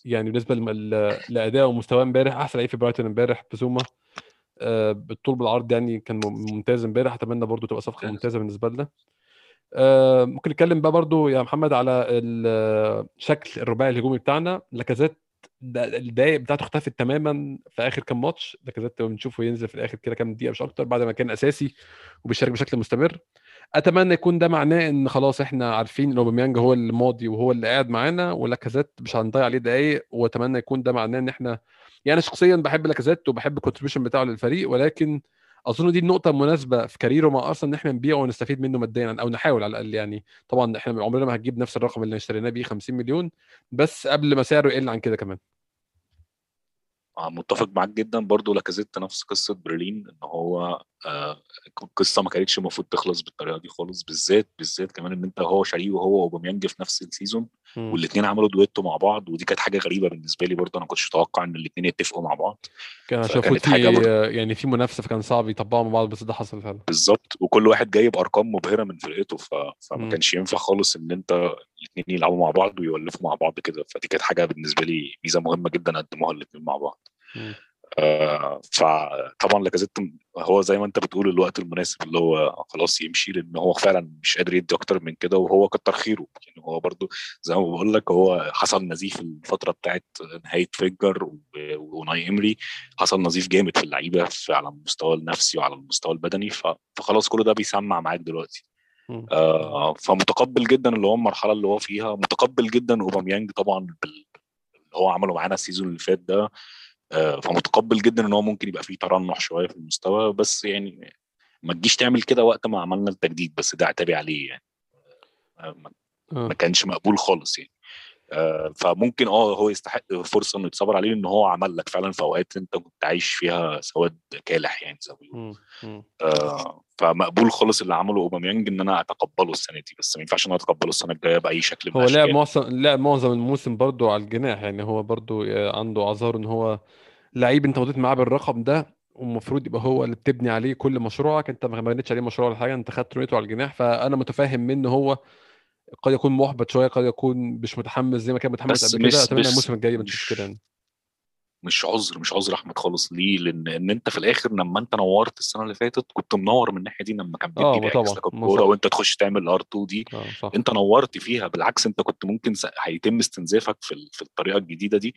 يعني بالنسبه لاداء ومستواه امبارح احسن لعيب في برايتون امبارح بيسوما. بالطول بالعرض يعني كان ممتاز امبارح. اتمنى برضو تبقى صفقه ممتازه بالنسبه لنا. ممكن نتكلم بقى برضو يا محمد على شكل الرباعي الهجومي بتاعنا. لاكازيت الدقايق بتاعته اختفت تماما في اخر كام ماتش. لاكازيت بنشوفه ينزل في الاخر كده كام دقيقه مش اكتر بعد ما كان اساسي وبيشارك بشكل مستمر. اتمنى يكون ده معناه ان خلاص احنا عارفين ان اوباميانج هو الماضي وهو اللي قاعد معانا ولاكازيت مش هنضيع عليه دقايق. واتمنى يكون ده معناه ان احنا يعني شخصيا بحب لاكازيت وبحب الكونتريبيوشن بتاعه للفريق، ولكن اظن دي النقطه المناسبه في كاريره مع ارسنال ان احنا نبيعه ونستفيد منه ماديا او نحاول على الاقل. يعني طبعا احنا عمرنا ما هتجيب نفس الرقم اللي اشتريناه بيه 50 مليون بس قبل ما سعره يقل عن كده كمان. متفق معاك جدا. برضو لاكازيت نفس قصه برلين ان هو قصه ما كانتش المفروض تخلص بالطريقه دي خالص، بالذات كمان ان انت هو شاريه وهو اوباميانج في نفس السيزون والاثنين عملوا دويتو مع بعض، ودي كانت حاجه غريبه بالنسبه لي. برضو انا كنتش اتوقع ان الاثنين يتفقوا مع بعض، كان شافوت يعني في منافسه فكان صعب يطبقوا مع بعض بس ده حصل فعلا بالظبط. وكل واحد جايب ارقام مبهره من فرقته فما كانش ينفع خالص ان انت الاثنين يلعبوا مع بعض ويولفوا مع بعض كده. فدي كانت حاجه بالنسبه لي ميزه مهمه جدا قدموها الاثنين مع بعض. فطبعا لاكازيت هو زي ما انت بتقول الوقت المناسب اللي هو خلاص يمشي لان هو فعلا مش قادر يدي اكتر من كده وهو كتر خيره. يعني هو برضو زي ما بقول لك هو حصل نزيف الفتره بتاعت نهايه فيجر وناي امري، حصل نزيف جامد في اللعيبه على المستوى النفسي وعلى المستوى البدني، فخلاص كل ده بيسمع معاك دلوقتي. فمتقبل جدا اللي هو المرحله اللي هو فيها، متقبل جدا اوباميانج طبعا اللي هو عمله معانا السيزون اللي فات ده. فمتقبل جدا ان هو ممكن يبقى فيه ترنح شويه في المستوى، بس يعني ما تجيش تعمل كده وقت ما عملنا التجديد، بس ده اعتبي عليه يعني ما كانش مقبول خالص يعني. فممكن هو يستحق فرصه انه يتصبر عليه ان هو عمل لك فعلا في اوقات انت كنت عايش فيها سواد كالح يعني زي ما بيقولوا. فمقبول خالص اللي عمله اوباميانج ان انا اتقبله السنه دي، بس ما ينفعش ان انا اتقبله السنه الجايه باي شكل. هو لا معظم الموسم برضو على الجناح، يعني هو برضو عنده اعذار ان هو لعيب انت مضيت معاه بالرقم ده ومفروض يبقى هو اللي بتبني عليه كل مشروعك، انت ما بنيتش عليه مشروع ولا حاجه، انت خدت رميته على الجناح. فانا متفاهم منه هو قد يكون محبط شويه، قد يكون مش متحمس زي ما كان متحمس قبل كده. اتمنى الموسم الجاي ما تشوفش كده. مش عذر احمد خالص ليه، لان انت في الاخر لما انت نورت السنه اللي فاتت كنت منور من الناحيه دي لما كان بيدي باكس الكوره وانت تخش تعمل ار2 دي انت نورت فيها. بالعكس انت كنت ممكن هيتم استنزافك في الطريقه الجديده دي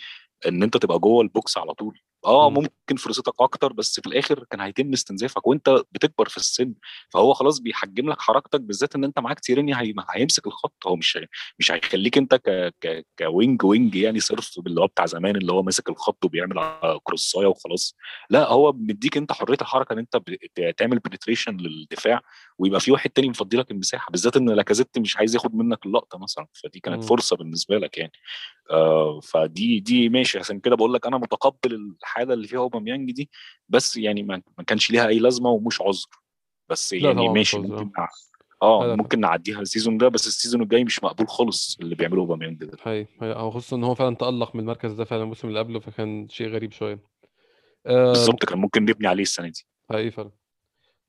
ان انت تبقى جوه البوكس على طول. ممكن فرصتك اكتر بس في الاخر كان هيتم استنزافك وانت بتكبر في السن. فهو خلاص بيحجم لك حركتك، بالذات ان انت معاك تيريني هيمسك الخط، هو مش هيخليك انت كوينج يعني صرف باللي هو بتاع زمان اللي هو ماسك الخط وبيعمل كروسايه وخلاص. لا، هو بيديك انت حريه الحركه ان انت تعمل بنتريشن للدفاع ويبقى في واحد تاني مفضي لك المساحه، بالذات ان لاكازيت مش عايز ياخد منك اللقطه مثلا. فدي كانت فرصه بالنسبه لك يعني. فدي ماشي، عشان كده بقول لك انا متقبل الحاله اللي فيها اوباميانج دي، بس يعني ما كانش ليها اي لازمه ومش عذر، بس يعني ماشي ممكن ممكن نعديها السيزون ده، بس السيزون الجاي مش مقبول خالص اللي بيعمله اوباميانج ده. هي خصوصا ان هو فعلا تالق من المركز ده فعلا الموسم اللي قبله، فكان شيء غريب شويه. بالظبط كان ممكن نبني عليه السنه دي. هي فعلا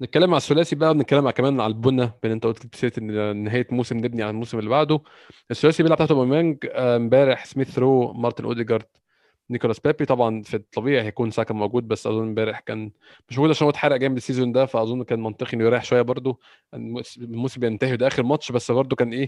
نتكلم على الثلاثي بقى، بنتكلم كمان على البنى بين انت قلت بسيت ان نهايه موسم نبني على الموسم اللي بعده. الثلاثي بيلعب تحت اوباميانج امبارح سميث رو مارتن اوديجارد نيكولاس بيبي. طبعا في الطبيعي هيكون ساكا موجود، بس اظن امبارح كان مش موجود عشان هو اتحرق جامد السيزون ده، فاظن كان منطقي انه يريح شويه. برده الموسم بينتهي ده اخر ماتش، بس برده كان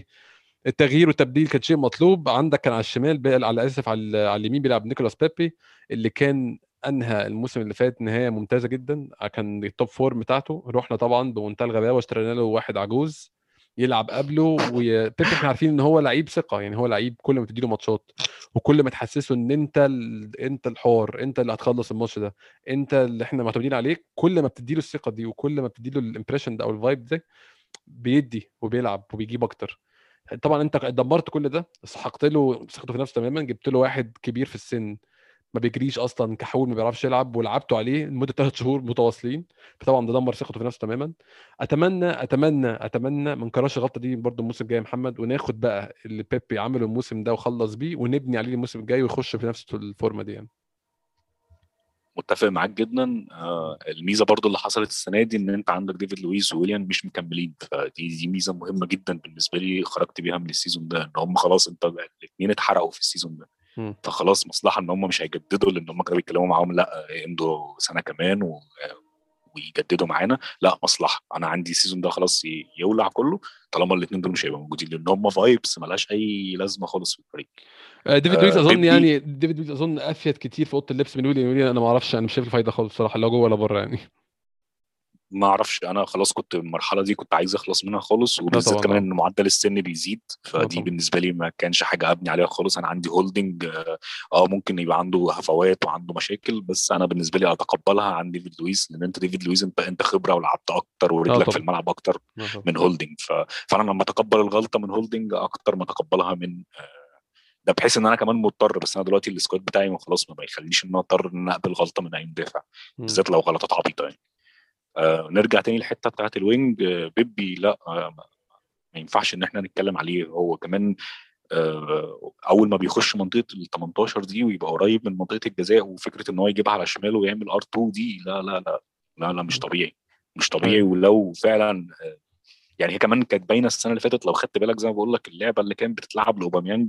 التغيير والتبديل كان شيء مطلوب. عندك كان على الشمال على اليمين بيلعب نيكولاس بيبي اللي كان انهى الموسم اللي فات نهايه ممتازه جدا، كان التوب فور بتاعته. رحنا طبعا بمنتهى الغباوه واشترينا له واحد عجوز يلعب قبله. وبيبي احنا عارفين ان هو لعيب ثقه، يعني هو لعيب كل ما تديله ماتشات وكل ما تحسسه ان انت الحوار، انت اللي هتخلص الماتش ده، انت اللي احنا معتمدين عليك، كل ما بتديله الثقه دي وكل ما بتديله الامبريشن ده او الفايب ده بيدي وبيلعب وبيجيب اكتر. طبعا انت دمرت كل ده، سحقت له في نفسه تماما، جبت له واحد كبير في السن ما بيجريش اصلا، كحول ما بيعرفش يلعب، ولعبته عليه لمده 3 شهور متواصلين، فطبعا ده دمر ثقته في نفسه تماما. اتمنى ما نكررش الغلطه دي برده الموسم الجاي يا محمد، وناخد بقى اللي بيبي عمله الموسم ده وخلص بيه ونبني عليه الموسم الجاي ويخش في نفس الفورمه دي يعني. متفق معاك جدا. الميزه برضو اللي حصلت السنه دي ان انت عندك ديفيد لويز وويليان مش مكملين، فدي ميزه مهمه جدا بالنسبه لي خرجت بيها من السيزون ده، ان هم خلاص انت الاثنين اتحرقوا في السيزون ده. فخلاص مصلحه ان هم مش هيجددوا لان هم كانوا بيتكلموا معاهم لا امضوا سنه كمان ويجددوا معانا. لا مصلحه انا عندي سيزون ده خلاص يولع كله طالما الاثنين دول مش هيبقوا موجودين لان هم فايبس مالهاش اي لازمه خالص في الفريق. ديفيد لويز اظن يعني ديفيد لويز اظن افيد كتير في اوضه اللبس من ويليان. انا ما اعرفش انا مش شايف الفايده خالص صراحه لا جوه ولا بره يعني ما اعرفش. انا خلاص كنت المرحله دي كنت عايز اخلص منها خالص وبالذات كمان ان معدل السن بيزيد فدي بالنسبه لي ما كانش حاجه ابني عليها خالص. انا عندي هولدنج ممكن يبقى عنده هفوات وعنده مشاكل بس انا بالنسبه لي اتقبلها عن ديفيد لويز لان انت ديفيد لويز انت خبره ولعبت اكتر ورجلك في الملعب اكتر من هولدنج فانا لما اتقبل الغلطه من هولدنج اكتر ما اتقبلها من ده بحيث ان انا كمان مضطر. بس انا دلوقتي السكواد بتاعي خلاص ما يخلينيش ان انا اضطر ان اقبل غلطه من اي مدافع بالذات لو غلطات عبيطه يعني. نرجع تاني للحته بتاعه الوينج. بيبي لا ما ينفعش ان احنا نتكلم عليه. هو كمان اول ما بيخش منطقه ال18 دي ويبقى قريب من منطقه الجزاء وفكره ان هو يجيبها على شماله ويعمل ار2 دي لا لا لا لا لا مش طبيعي مش طبيعي. ولو فعلا يعني هي كمان كانت باينه السنه اللي فاتت لو خدت بالك زي ما بقول لك اللعبه اللي كانت بتتلعب لاوباميانج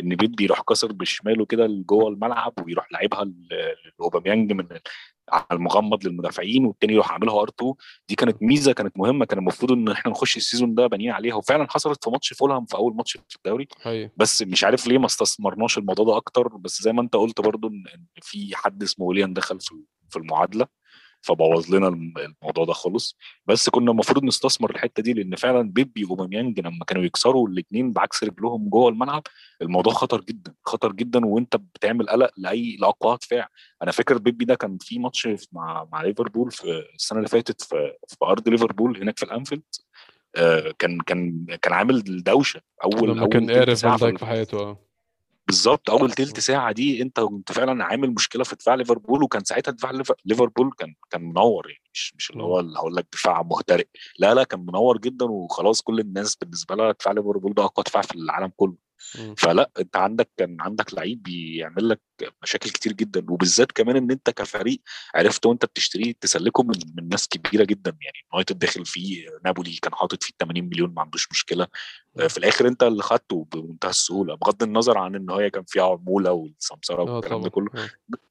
ان بيبي يروح كسر بشماله كده لجوه الملعب ويروح لعبها لاوباميانج من على المغمض للمدافعين والتاني يروح عاملها ارتو. دي كانت ميزه كانت مهمه كان المفروض ان احنا نخش السيزون ده بنيين عليها وفعلا حصلت في ماتش فولهام في اول ماتش في الدوري هي. بس مش عارف ليه ما استثمرناش الموضوع ده اكتر. بس زي ما انت قلت برضو ان في حد اسمه وليان دخل في المعادله فبوظ لنا الموضوع ده خالص. بس كنا المفروض نستثمر الحته دي لان فعلا بيبي وباميانج لما كانوا يكسروا الاثنين بعكس رجلهم جوه الملعب الموضوع خطر جدا خطر جدا وانت بتعمل قلق لاقوى دفاع. انا فاكر بيبي ده كان في ماتش مع ليفربول في السنه اللي فاتت في ارض ليفربول هناك في الانفيلد كان عامل دوشه اول كان عارف ازاي في حياته بالظبط. اول تلت ساعه دي انت كنت فعلا عامل مشكله في دفاع ليفربول وكان ساعتها دفاع ليفربول كان منور يعني مش اللي هو هقول لك دفاع مهترئ لا كان منور جدا وخلاص كل الناس بالنسبه لها دفاع ليفربول ده اقوى دفاع في العالم كله. فلا انت كان عندك لعيب بيعمل لك مشاكل كتير جدا وبالذات كمان ان انت كفريق عرفت وانت بتشتريه تسلكه من ناس كبيره جدا يعني يونايتد داخل فيه نابولي كان حاطط فيه 80 مليون ما عندوش مشكله في الاخر انت اللي خدته بمنتهى السهوله بغض النظر عن ان هي كان فيها عموله والسمسره والكلام ده كله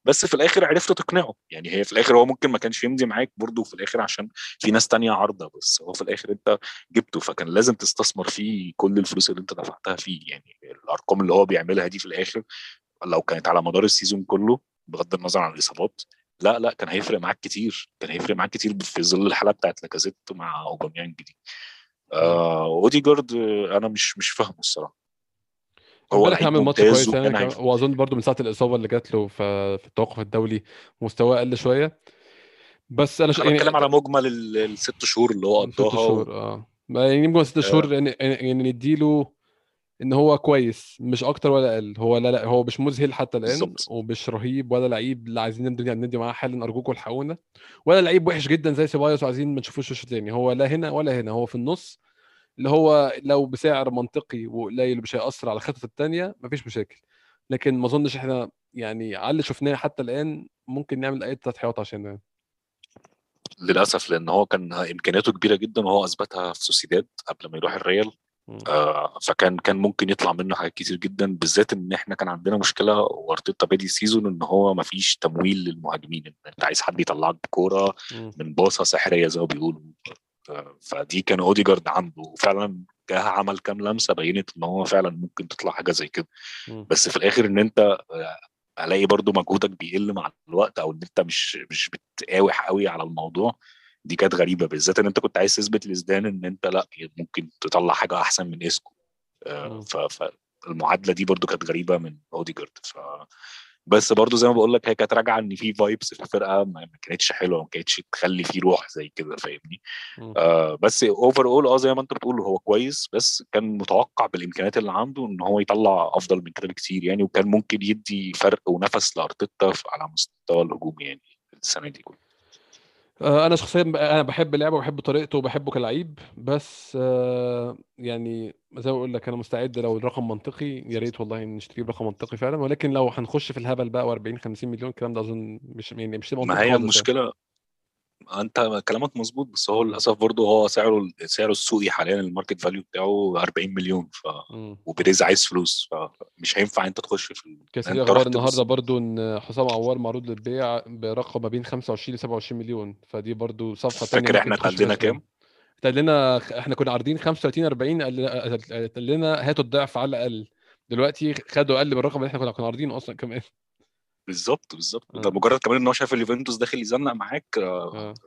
بس في الاخر عرفت تقنعه يعني. هي في الاخر هو ممكن ما كانش يمضي معاك برضه في الاخر عشان في ناس تانية عارضه بس هو في الاخر انت جبته فكان لازم تستثمر فيه كل الفلوس اللي انت دفعتها فيه يعني. الارقام اللي هو بيعملها دي في الاخر لو كانت على مدار السيزون كله بغض النظر عن الاصابات لا كان هيفرق معاك كتير في ظل الحاله بتاعت لاكازيت مع اوباميانج دي. اوديجارد انا مش فاهمه الصراحه. هو راح يعمل ماتش كويس واظن برضو من ساعه الاصابه اللي جات له في التوقف الدولي مستواه قل شويه بس انا يعني بتكلم على مجمل الست شهور اللي هو قضاها يعني مجمل 6 شهور يعني نديله ان هو كويس مش اكتر ولا اقل. هو لا هو مش مذهل حتى الان بالزبط. ومش رهيب ولا لعيب اللي عايزين النادي معاه حالا ارجوكم الحقونا ولا لعيب وحش جدا زي سيبايوس وعايزين ما نشوفوش وش تاني. هو لا هنا ولا هنا هو في النص اللي هو لو بسعر منطقي وقليل مش هيأثر على الخطط التانية مفيش مشاكل. لكن ما اظنش احنا يعني على اللي شفناه حتى الان ممكن نعمل اي تضحيات عشان للاسف لان هو كان امكانياته كبيره جدا وهو اثبتها في سوسيداد قبل ما يروح الريال فكان ممكن يطلع منه حاجات كتير جدا بالذات ان احنا كان عندنا مشكله وارتيتا بادي سيزون ان هو ما فيش تمويل للمهاجمين ان انت عايز حد يطلعك بكوره من باصه سحريه زي ما بيقولوا فدي كان اوديجارد عنده فعلا عمل كام لمسه بينت ان هو فعلا ممكن تطلع حاجه زي كده بس في الاخر ان انت الاقي برضو مجهودك بيقل مع الوقت او ان انت مش بتقاوح قوي على الموضوع. دي كانت غريبه بالذات ان انت كنت عايز تثبت لزدان ان انت لا ممكن تطلع حاجه احسن من اسكو فالمعادله دي برضو كانت غريبه من اوديجارد بس برضو زي ما بقول لك هي كانت راجعه ان في فايبس في الفرقه ما كانتش حلوه ما كانتش تخلي فيه روح زي كده فاهمني. بس اوفر اول زي ما انت بتقول هو كويس بس كان متوقع بالامكانيات اللي عنده ان هو يطلع افضل من كده بكتير يعني وكان ممكن يدي فرق ونفس لارتيتا على مستوى الهجوم يعني السنه دي كلها. انا شخصيا انا بحب لعبه وبحب طريقته وبحبه كلاعب بس يعني زي ما اقول لك انا مستعد لو الرقم منطقي يا ريت والله نشتريه برقم منطقي فعلا ولكن لو هنخش في الهبل بقى 40 50 مليون الكلام ده اظن مش يعني مش منطقي. ما هي المشكله انت كلامك مظبوط، بس هو للاسف برضه هو سعره السوقي حاليا الماركت فاليو بتاعه 40 مليون وبريز عايز فلوس، فمش هينفع انت تخش في كسر غير النهارده برضه ان حسام عوار معروض للبيع برقم ما بين 25 ل 27 مليون، فدي برضه صفقه ثانيه. فاكر احنا عندنا كام؟ قال لنا احنا كنا عارضين 35 40، قال لنا هاتوا الضعف على الاقل. دلوقتي خدوا اقل من الرقم اللي احنا كنا عارضينه اصلا كمان. بالظبط. ده مجرد كمان ان هو شاف اليوفنتوس داخل يزنق معاك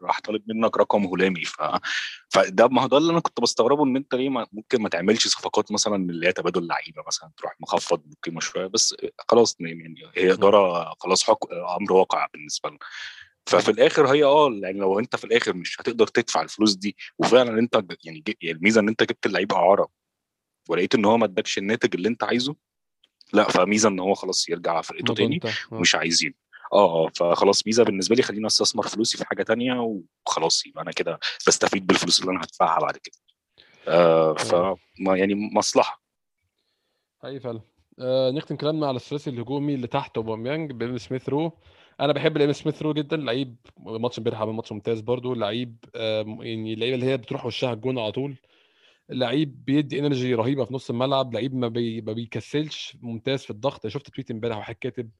راح طالب منك رقم هلامي. فده ما هو اللي انا كنت بستغربه، ان انت ليه ممكن ما تعملش صفقات مثلا اللي هي تبادل لعيبه، مثلا تروح مخفض بقيمه شويه، بس خلاص يعني هي اداره خلاص حكم امر واقع بالنسبه لنا. ففي الاخر هي يعني لو انت في الاخر مش هتقدر تدفع الفلوس دي، وفعلا انت يعني الميزه ان انت جبت اللعيب اعاره ولقيت ان هو ما ادكش الناتج اللي انت عايزه، لا فميزه ان هو خلاص يرجع فرقته تاني ومش عايزين فخلاص ميزه بالنسبه لي، خلينا استثمر فلوسي في حاجه تانية وخلاص، يبقى انا كده بستفيد بالفلوس اللي انا هدفعها بعد كده. ف يعني مصلحه اي فعلا. نختم كلامنا على الثلاثي الهجومي اللي تحت اوباميانج بإيميل سميث رو. انا بحب الإيميل سميث رو جدا، لعيب ماتش امبارح عمل ماتش ممتاز برده، لعيب يعني اللعيبه اللي هي بتروح وشها الجون على طول، لعيب بيدي انرجي رهيبه في نص الملعب، لعيب ما بيكسلش، ممتاز في الضغط. انا شفت تويت امبارح وحد كاتب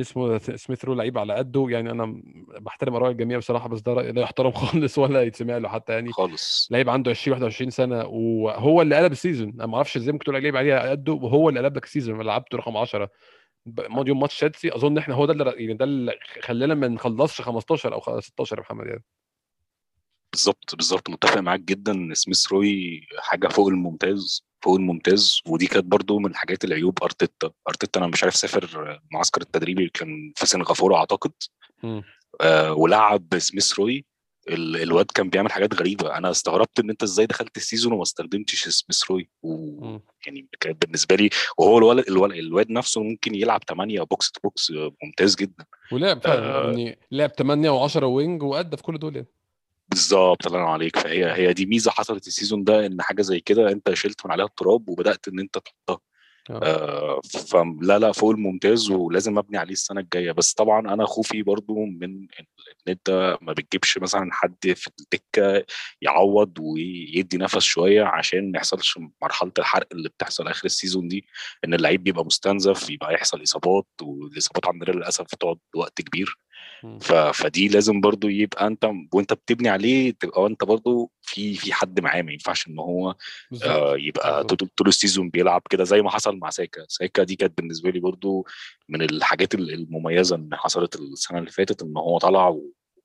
اسمه سميث رو لعيب على قده، يعني انا بحترم اراء الجميع بصراحه، بس ده لا يحترم خالص ولا يتسمع له حتى يعني خالص. لعيب عنده 21 سنه وهو اللي قلب السيزون. انا ما اعرفش ازاي ممكن تقول لعيب عليه على قده وهو اللي قلب لك السيزون. لعبته رقم 10 يوم ماتش تشيلسي، اظن احنا هو ده اللي خلانا ما نخلصش 15 او 16 يا محمد يعني. بالظبط متفق معاك جدا. سميث روي حاجه فوق الممتاز، ودي كانت برضو من الحاجات العيوب ارتيتا انا مش عارف، سافر المعسكر التدريبي كان في سنغافوره اعتقد ولعب سميث روي. الواد كان بيعمل حاجات غريبه، انا استغربت ان انت ازاي دخلت السيزون وما استخدمتش سميث روي يعني بالنسبه لي. وهو الواد نفسه ممكن يلعب 8 بوكس تو بوكس ممتاز جدا، ولعب يعني لعب 8 و10 وينج وادى في كل دول يعني. بالظبط الله ينور عليك. فهي دي ميزه حصلت السيزون ده، ان حاجه زي كده انت شلت من عليها التراب وبدات ان انت تحطها فلا فوق الممتاز، ولازم ابني عليه السنه الجايه. بس طبعا انا خوفي برضو من ان انت ما بتجيبش مثلا حد في الدكه يعوض ويدي نفس شويه، عشان ما يحصلش مرحله الحرق اللي بتحصل اخر السيزون دي، ان اللعيب بيبقى مستنزف، يبقى يحصل اصابات، والاصابات عندنا للاسف بتقعد وقت كبير. فدي لازم برضو يبقى انت وانت بتبني عليه تبقى انت برضو في حد معاه، ما ينفعش ان هو يبقى طول السيزون بيلعب كده زي ما حصل مع ساكا. دي كانت بالنسبه لي برضو من الحاجات المميزه ان حصلت السنه اللي فاتت، ان هو طلع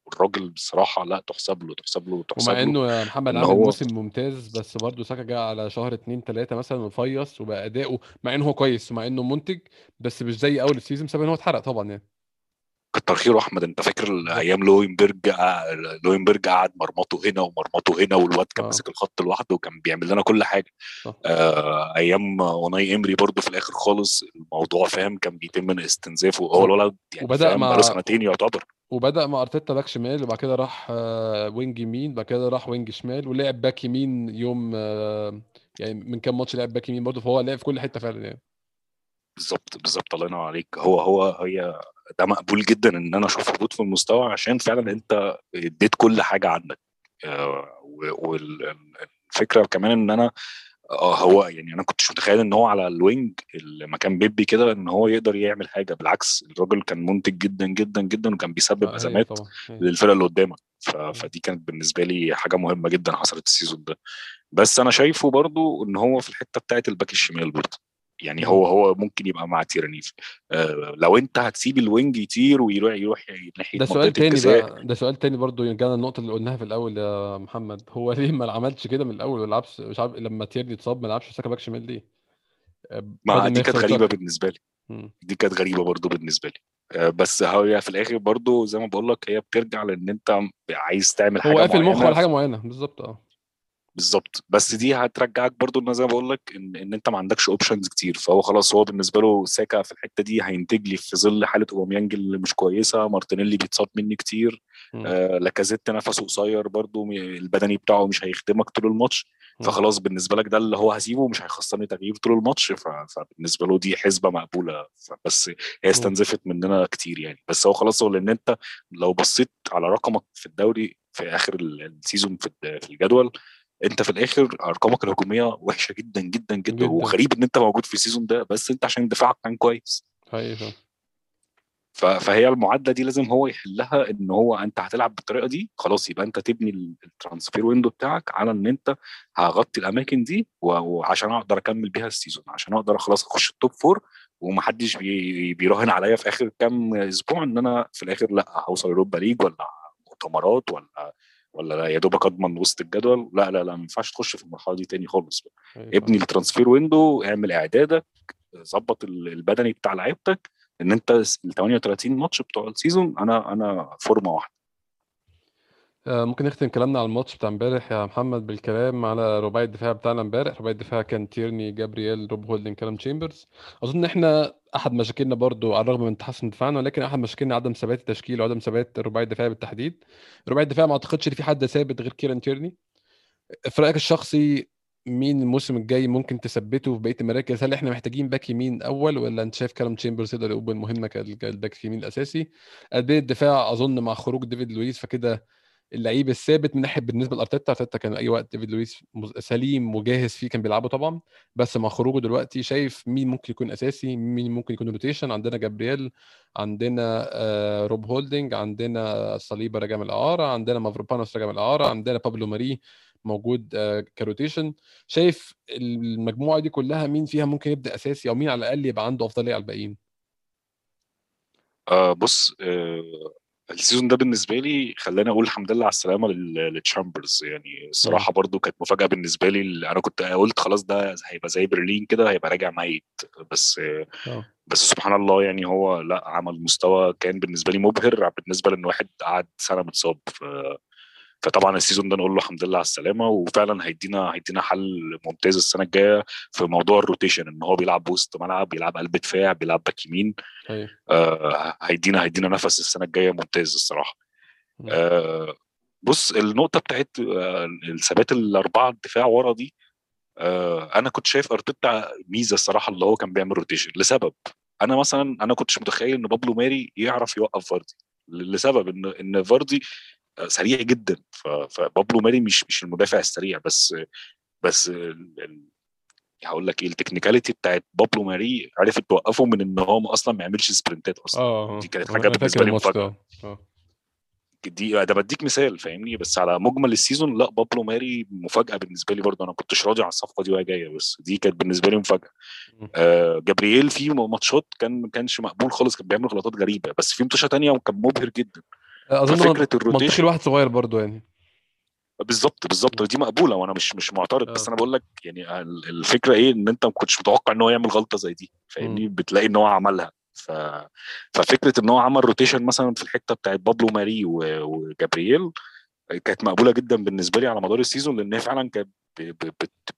والراجل بصراحه لا تحسب له. ومع انه يا محمد عامل موسم ممتاز، بس برضو ساكا جاء على شهر 2-3 مثلا مفيص، وبقى اداؤه مع انه هو كويس ومع انه منتج، بس مش زي اول السيزون بسبب ان هو اتحرق طبعا يعني. كتر خير احمد. انت فاكر الايام لوينبرج قعد مرمطه هنا والواد كان ماسك الخط لوحده وكان بيعمل لنا كل حاجه. ايام اوناي امري برضو في الاخر خالص الموضوع فاهم كان بيتم من استنزافه هو الولد يعني، وبدا مع سنتين يعتبر، وبدا مع ارتيتا باك شمال، وبعد كده راح وينج يمين، بعد كده راح وينج شمال، ولعب باك يمين يوم يعني من كام ماتش لعب باك يمين برضو، فهو لعب في كل حته فعلا يعني. بالظبط الله ينور عليك. هي ده مقبول جدا ان انا اشوف هبوط في المستوى، عشان فعلا انت اديت كل حاجه عندك. والفكره كمان ان انا هو يعني انا كنتش متخيل ان هو على الوينج المكان بيبي كده ان هو يقدر يعمل حاجه، بالعكس الراجل كان منتج جدا جدا جدا وكان بيسبب ازمات للفرقه اللي قدامك. فدي كانت بالنسبه لي حاجه مهمه جدا حصلت السيزون ده. بس انا شايفه برضو ان هو في الحته بتاعه الباك الشمال برضو يعني هو ممكن يبقى مع تيرني. لو انت هتسيب الوينج يطير ويروح ناحيه منطقه الجزاء، ده سؤال تاني برضو يرجعنا النقطه اللي قلناها في الاول يا محمد، هو ليه ما عملش كده من الاول ولعبش مش عارف لما تيرني اتصاب ما لعبش ساكا باك شمال ليه؟ دي كانت غريبه بالنسبه لي، دي كانت غريبه برضو بالنسبه لي. بس هي في الاخر برضو زي ما بقول لك هي بترجع لان انت عايز تعمل حاجه معينه، هو قافل مخه على حاجه معينه. بالظبط بالظبط. بس دي هترجعك برضو ان زي ما بقول لك ان انت ما عندكش اوبشنز كتير. فهو خلاص هو بالنسبه له ساكا في الحته دي هينتج لي في ظل حاله اوباميانج اللي مش كويسه, مارتينيلي بيتصاب مني كتير, لاكازيت نفسه قصير برضو البدني بتاعه مش هيخدمك طول الماتش. فخلاص بالنسبه لك ده اللي هو هسيبه مش هيخسرني تغيير طول الماتش. فبالنسبه له دي حسبه مقبوله, بس هي استنزفت مننا كتير يعني. بس هو خلاص هو لان انت لو بصيت على رقمك في الدوري في اخر السيزون في الجدول انت في الاخر ارقامك الهجوميه وحشه جدا جدا جدا, وغريب ان انت موجود في السيزون ده بس انت عشان دفاعك كان كويس. ايوه فهي المعادله دي لازم هو يحلها, ان هو انت هتلعب بالطريقه دي خلاص يبقى انت تبني الترانسفير ويندو بتاعك على ان انت هغطي الاماكن دي, وعشان اقدر اكمل بيها السيزون, عشان اقدر خلاص اخش التوب فور ومحدش بيراهن عليا في اخر كام اسبوع ان انا في الاخر لا هوصل اوروبا ليج ولا مؤتمرات ولا يا دوبك اضمن وسط الجدول. لا لا لا ما ينفعش تخش في المرحله دي تاني خالص. ابني الترانسفير ويندو, اعمل اعدادك, ظبط البدني بتاع لعيبتك ان انت ال 38 ماتش بتوع السيزون انا فورمه واحده. ممكن نختم كلامنا على الماتش بتاع امبارح يا محمد بالكلام على رباعي الدفاع بتاعنا امبارح. رباعي الدفاع كان تيرني, جابرييل, روب هولدين, كالوم تشامبرز. اظن احنا احد مشاكلنا برضو على الرغم من تحسن دفاعنا, ولكن احد مشاكلنا عدم ثبات التشكيل وعدم ثبات الرباعي الدفاعي بالتحديد. رباعي الدفاع ما اعتقدش ان في حد ثابت غير كيران تيرني. في رايك الشخصي مين الموسم الجاي ممكن تثبته في بقيه المراكز؟ هل احنا محتاجين باك يمين اول, ولا انت شايف كالوم تشامبرز يقدر يقوم بالمهمه كالباك اليمين الاساسي؟ قد ايه الدفاع اظن مع خروج ديفيد لويز فكده اللعيب الثابت من ناحيه بالنسبه لارتيتا. ارتيتا كان اي وقت ديفيد لويس سليم وجاهز فيه كان بيلعبه طبعا, بس مع خروجه دلوقتي شايف مين ممكن يكون اساسي, مين ممكن يكون روتيشن؟ عندنا جابرييل, عندنا روب هولدينج, عندنا صليبه رجع من الاعاره, عندنا مافروبانوس رجع من الاعاره, عندنا بابلو ماري موجود كروتيشن. شايف المجموعه دي كلها مين فيها ممكن يبدا اساسي, او مين على الاقل يبقى عنده افضليه على الباقيين؟ بص السيزون ده بالنسبه لي خلاني اقول الحمد لله على السلامه للتشامبرز يعني. الصراحه برضو كانت مفاجاه بالنسبه لي. انا كنت قلت خلاص ده هيبقى زي برلين كده, هيبقى راجع ميت, بس سبحان الله يعني هو لا عمل مستوى كان بالنسبه لي مبهر بالنسبه لان واحد قعد سنه متصاب. فطبعا السيزون ده نقول له الحمد لله على السلامه, وفعلا هيدينا حل ممتاز السنه الجايه في موضوع الروتيشن, ان هو بيلعب وسط ملعب, بيلعب قلب دفاع, بيلعب باك يمين. هيدينا نفس السنه الجايه ممتاز الصراحه. بص النقطه بتاعت الثبات الاربعه الدفاع ورا دي, انا كنت شايف ارتيتا ميزه الصراحه اللي هو كان بيعمل روتيشن لسبب. انا مثلا انا كنتش متخيل ان بابلو ماري يعرف يوقف فاردي, لسبب ان فاردي سريع جدا. فبابلو ماري مش المدافع السريع, بس هقول لك ايه التكنيكاليتي بتاعت بابلو ماري عرفت توقفه من ان هو اصلا ما يعملش سبرنتات اصلا. دي كانت حاجه بالنسبه لي مفاجاه. دي ده بديك مثال فاهمني, بس على مجمل السيزون لا بابلو ماري مفاجاه بالنسبه لي برضه. انا كنتش راضي على الصفقه دي وهي جايه, بس دي كانت بالنسبه لي مفاجاه. جابرييل في ماتشات ما كانش مقبول خالص, كان بيعمل غلطات غريبه, بس في ماتشات تانية وكان مبهر جدا. اظن منطقي الواحد صغير برضو يعني. بالظبط دي مقبوله وانا مش معترض. بس انا بقول لك يعني الفكره ايه, ان انت ما كنتش متوقع ان هو يعمل غلطه زي دي فاهمني, بتلاقي ان هو عملها. ففكره ان هو عمل روتيشن مثلا في الحته بتاعت بابلو ماري وجابرييل كانت مقبوله جدا بالنسبه لي على مدار السيزون, لان فعلا كانت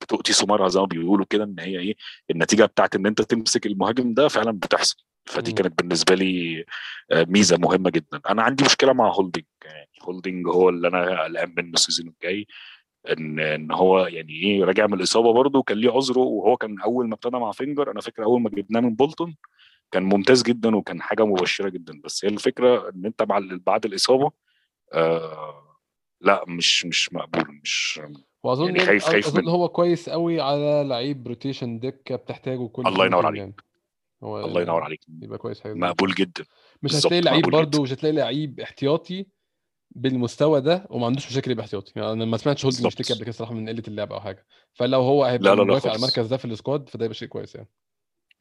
بتؤتي ثمارها زي ما بيقولوا كده, ان هي ايه النتيجه بتاعت ان انت تمسك المهاجم ده فعلا بتحصل. فدي كانت بالنسبه لي ميزه مهمه جدا. انا عندي مشكله مع هولدينج يعني. هولدينج هو اللي انا قلقان منه السيزون الجاي, ان هو يعني ايه راجع من الاصابه برده, كان ليه عذره, وهو كان اول ما ابتدى مع فينجر انا فاكر اول ما جبناه من بولتون كان ممتاز جدا وكان حاجه مبشره جدا. بس هي الفكره ان انت بعد الاصابه لا مش مقبول, مش واظن يعني خايف من... هو كويس قوي على لعيب روتيشن دكه بتحتاجه كل. الله ينور عليك يعني. الله ينور عليك, يبقى كويس حاجه مقبول جدا. مش هتلاقي لعيب برضه, مش هتلاقي لعيب احتياطي بالمستوى ده وما عندوش مشاكل باحتياطي يعني. انا ما سمعتش هولدينج مشتكي قبل كده صراحه من قله اللعب او حاجه, فلو هو هيبقى موافق على المركز ده في السكواد فده يبقى شيء كويس يعني.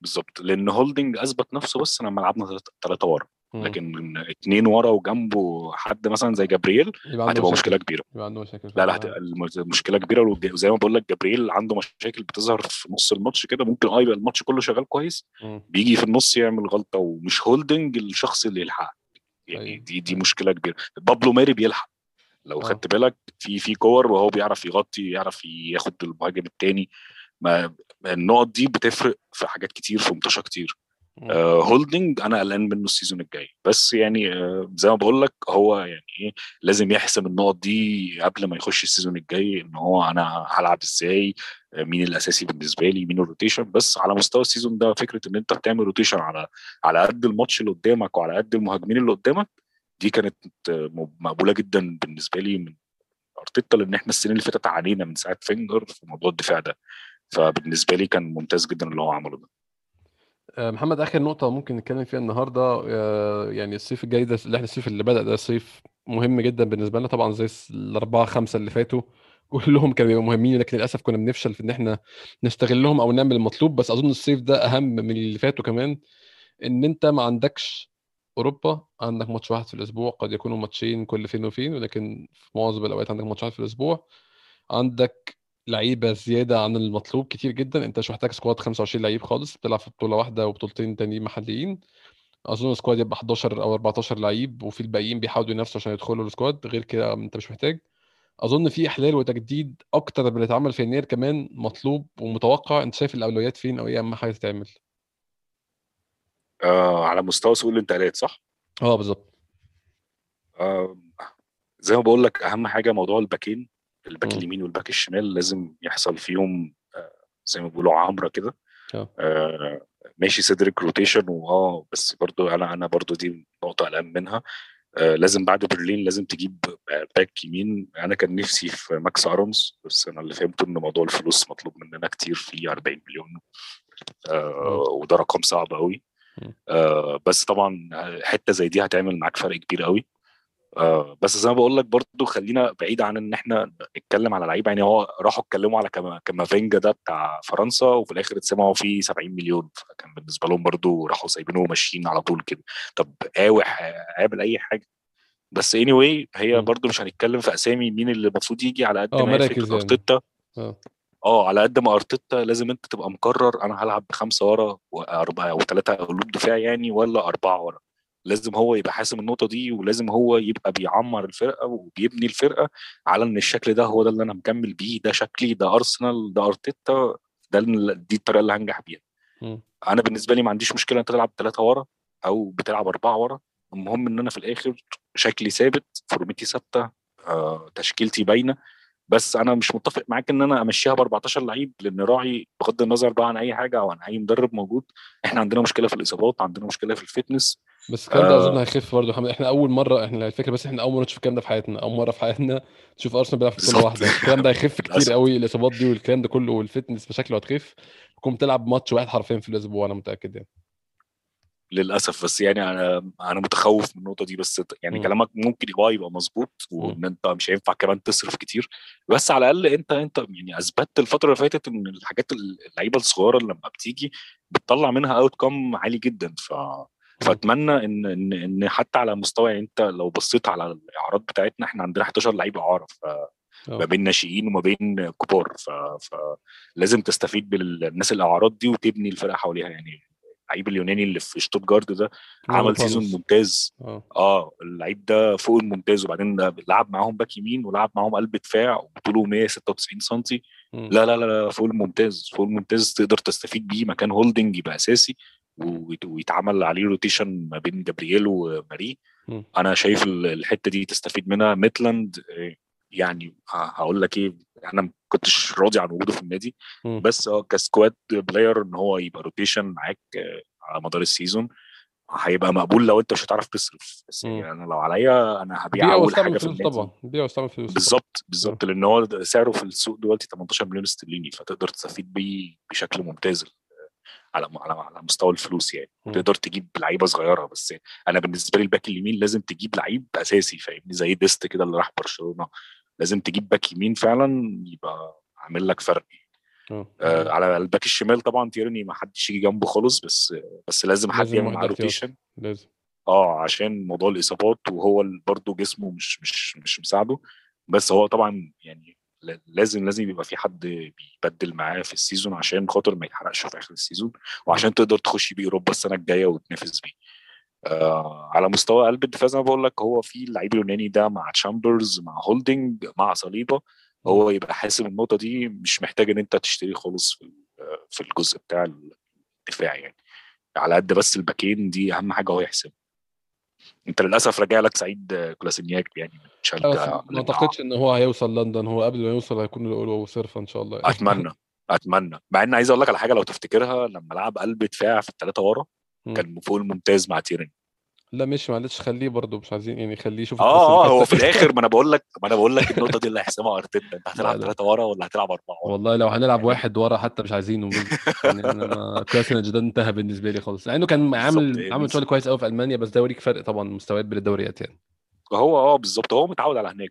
بالظبط, لان هولدينج اثبت نفسه. بس انا لعبنا 3 ورا, لكن 2 ورا وجنبه حد مثلا زي جابرييل هتبقى مشكله كبيره. لا هتبقى المشكله كبيره. وزي ما بقول لك جابرييل عنده مشاكل بتظهر في نص الماتش كده, ممكن يبقى الماتش كله شغال كويس, بيجي في النص يعمل غلطه, ومش هولدينج الشخص اللي يلحق يعني. دي مشكله كبيره. بابلو ماري بيلحق لو خدت بالك في كور وهو بيعرف يغطي، يعرف ياخد المهاجم التاني. ما النقط دي بتفرق في حاجات كتير، في متوشة كتير. هولدينج انا قلقان منه السيزون الجاي، بس يعني زي ما بقول لك هو يعني لازم يحسم النقط دي قبل ما يخش السيزون الجاي، ان هو انا هلعب ازاي، مين الاساسي بالنسبه لي، مين الروتيشن. بس على مستوى السيزون ده فكره ان انت بتعمل روتيشن على قد الماتش اللي قدامك وعلى قد المهاجمين اللي قدامك، دي كانت مقبوله جدا بالنسبه لي من ارتيتا، لان احنا السنين اللي فاتت علينا من ساعه فينجر في موضوع الدفاع ده، فبالنسبه لي كان ممتاز جدا اللي هو عمله ده. محمد، اخر نقطه ممكن نتكلم فيها النهارده، يعني الصيف الجاي ده اللي احنا الصيف اللي بدا ده صيف مهم جدا بالنسبه لنا طبعا، زي الاربعه خمسه اللي فاتوا كلهم كانوا بيبقوا مهمين، لكن للاسف كنا بنفشل في ان احنا نستغلهم او نعمل المطلوب. بس اظن الصيف ده اهم من اللي فاتوا كمان، ان انت ما عندكش اوروبا، عندك ماتش واحد في الاسبوع، قد يكونوا ماتشين كل فين وفين، ولكن في معظم الاوقات عندك ماتش واحد في الاسبوع. عندك لعيبه زياده عن المطلوب كتير جدا، انت مش محتاج سكواد 25 لعيب خالص، بتلعب في بطوله واحده وبطولتين تانيين محليين. اظن السكواد يبقى 11 او 14 لعيب، وفي الباقيين بيحاولوا ينافسوا عشان يدخلوا السكواد، غير كده انت مش محتاج. اظن في احلال وتجديد اكتر من اتعمل في يناير كمان مطلوب ومتوقع. انت شايف الاولويات فين او ايه اهم حاجه تتعمل؟ على مستوى سوق الانتقالات صح؟ بالظبط. زي ما بقول لك اهم حاجه موضوع الباك اليمين والباك الشمال لازم يحصل فيهم زي ما بيقولوا عمره كده. ماشي سيدريك روتيشن بس برضو انا برضو دي نقطه قلقان منها. لازم بعد برلين لازم تجيب باك يمين. انا كان نفسي في ماكس ارونز، بس انا اللي فهمته ان موضوع الفلوس مطلوب مننا كتير، في 40 مليون وده رقم صعب قوي. بس طبعا حته زي دي هتعمل معاك فرق كبير قوي. بس زي ما بقول لك برضو خلينا بعيد عن ان احنا نتكلم على لعيب، يعني هو راحوا اتكلموا على كامافينجا ده بتاع فرنسا، وفي الاخر اتسمعوا فيه 70 مليون، فكان بالنسبه لهم برضو راحوا سايبينه ماشيين على طول كده. طب قابل اي حاجه. بس anyway هي برضو مش هنتكلم في اسامي مين اللي المفروض يجي، على قد ما فكره ارتيتا على قد ما ارتيتا لازم انت تبقى مقرر انا هلعب ب5 ورا و4 و3 قلوب دفاع يعني، ولا 4 ورا. لازم هو يبقى حاسم النقطه دي، ولازم هو يبقى بيعمر الفرقه وبيبني الفرقه على ان الشكل ده هو ده اللي انا مكمل بيه، ده شكلي، ده ارسنال، ده ارتيتا، ده دي الطريقه اللي هنجح بيها. انا بالنسبه لي ما عنديش مشكله انت تلعب 3 ورا او بتلعب 4 ورا، المهم ان انا في الاخر شكلي ثابت، فورمتي ثابته، تشكيلتي باينه. بس انا مش متفق معاك ان انا امشيها ب14 لعيب، لان راعي بغض النظر بقى عن اي حاجه او عن اي مدرب موجود، احنا عندنا مشكله في الاصابات، عندنا مشكله في الفتنس. بس الكلام ده اظن هيخف برضه محمد. احنا اول مره، احنا الفكره بس احنا اول مره نشوف الكلام ده في حياتنا، اول مره في حياتنا نشوف ارسنال بيلعب في بطوله واحده. الكلام ده هيخف كتير قوي، الاصابات دي والكلام ده كله والفتنس بشكله هتخف، تكون تلعب ماتش واحد حرفين في الاسبوع انا متاكد يعني. للاسف بس يعني انا متخوف من النقطه دي. بس يعني كلامك ممكن يبقى مظبوط، وان انت مش هينفع كمان تصرف كتير، بس على الاقل انت يعني اثبتت الفتره اللي فاتت ان الحاجات اللعيبه الصغيره لما بتيجي بتطلع منها اوتكم عالي جدا. فاتمنى ان حتى على مستوى، يعني انت لو بصيت على الاعراض بتاعتنا احنا عندنا 11 لعيب اعاره ما بين ناشئين وما بين كبار، فلازم تستفيد بالناس الاعراض دي وتبني الفرقه حواليها. يعني اللعيب اليوناني اللي في شتوتجارت ده عمل سيزون ممتاز. اللعيب ده فوق الممتاز، وبعدين لعب معاهم باك يمين ولعب معاهم قلب دفاع وطوله 196 سم. لا لا لا، فوق الممتاز، فوق الممتاز، تقدر تستفيد بيه مكان هولدينج يبقى اساسي ويتعمل عليه روتيشن ما بين جابرييل وماري. انا شايف الحته دي تستفيد منها. ميتلاند يعني هقول لك ايه، انا ما كنتش راضي عن وجوده في النادي، بس كسكواد بلاير ان هو يبقى روتيشن معاك على مدار السيزون هيبقى مقبول لو انت مش هتعرف تصرف. بس يعني انا لو عليا انا هبيع اول حاجه في النادي طبعا، بيع واستعمل فلوس. بالظبط، لان هو سعره في السوق دلوقتي 18 مليون استرليني، فتقدر تستفيد بيه بشكل ممتاز على مستوى الفلوس. يعني تقدر تجيب لعيبه صغيره، بس انا بالنسبه لي الباك اليمين لازم تجيب لعيب اساسي، فاهمني؟ زي ديست كده اللي راح برشلونه، لازم تجيب باك يمين فعلا يبقى عامل لك فرق. على الباك الشمال طبعا تيرني ما حدش يجي جنبه خالص، بس لازم حد يعمل معاه روتيشن لازم، عشان موضوع الاصابات، وهو برضه جسمه مش مساعده. بس هو طبعا يعني لازم يبقى في حد بيبدل معاه في السيزون عشان خاطر ما يتحرقش في اخر السيزون، وعشان تقدر تخش بيه اوروبا السنه الجايه وتنافس بيه. على مستوى قلب الدفاع زي ما بقول لك هو في اللعيب اليوناني ده مع تشامبرز مع هولدينج مع صليبة, هو يبقى حاسب النقطة دي, مش محتاج ان انت تشتري خالص في الجزء بتاع الدفاع يعني, على قد بس الباكين دي اهم حاجة هو يحسب. انت للأسف رجع لك سعيد كولاسينياك يعني ما اعتقدش ان هو هيوصل لندن, هو قبل ما يوصل هيكون الأولو صرفة ان شاء الله يعني. اتمنى مع ان عايز اقول لك على حاجة لو تفتكرها لما لعب قلب دفاع في الثلاثة ورا كان فوق ممتاز مع تيرني. لا مش معلش خليه برضو, مش عايزين يعني خليه يشوف هو في الاخر. ما انا بقول لك النقطه دي اللي هيحسمها ارتيتا, انت هتلعب 3 ورا ولا هتلعب 4 ورا؟ والله لو هنلعب 1 ورا حتى مش عايزينه يعني. انا كلاسنا جدا انتهى بالنسبه لي خالص, لانه كان عامل شغل كويس قوي في المانيا, بس دوريك فرق طبعا مستويات بين الدوريات يعني. هو بالظبط هو متعود على هناك,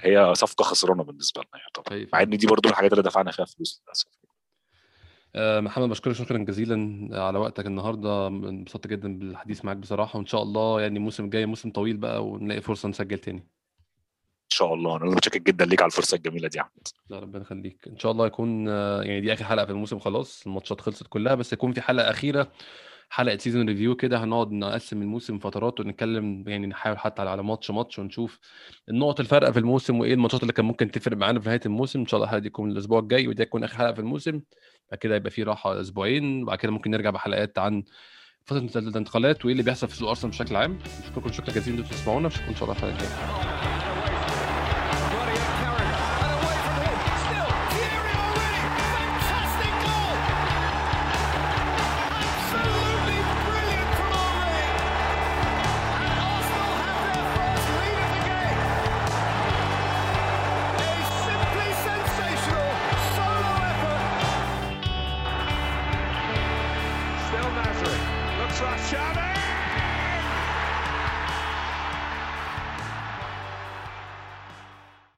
فهي صفقه خسرانه بالنسبه لنا طبعا, مع ان دي برضو الحاجات اللي دفعنا فيها فلوس للاسف. محمد بشكرك شكرا جزيلا على وقتك النهارده, انبسطت جدا بالحديث معاك بصراحه, وان شاء الله يعني الموسم الجاي موسم طويل بقى ونلاقي فرصه نسجل تاني ان شاء الله. انا متشكر جدا ليك على الفرصه الجميله دي يا احمد. لا ربنا يخليك, ان شاء الله يكون يعني دي اخر حلقه في الموسم, خلاص الماتشات خلصت كلها, بس يكون في حلقه اخيره, حلقه سيزون ريفيو كده, هنقعد نقسم الموسم فترات ونتكلم يعني, نحاول حتى على ماتش ونشوف النقط الفارقه في الموسم وايه الماتشات اللي كان ممكن تفرق معانا في نهايه الموسم. ان شاء الله الحلقه دي تكون الاسبوع الجاي, ودي تكون اخر حلقه في الموسم, بعد كده هيبقى في راحه اسبوعين, وبعد كده ممكن نرجع بحلقات عن فتره الانتقالات وايه اللي بيحصل في سوق ارسنال بشكل عام. بشكركم شكرا جزيلا انتوا بتسمعونا, بشكركم ان شاء الله الحلقه الجايه.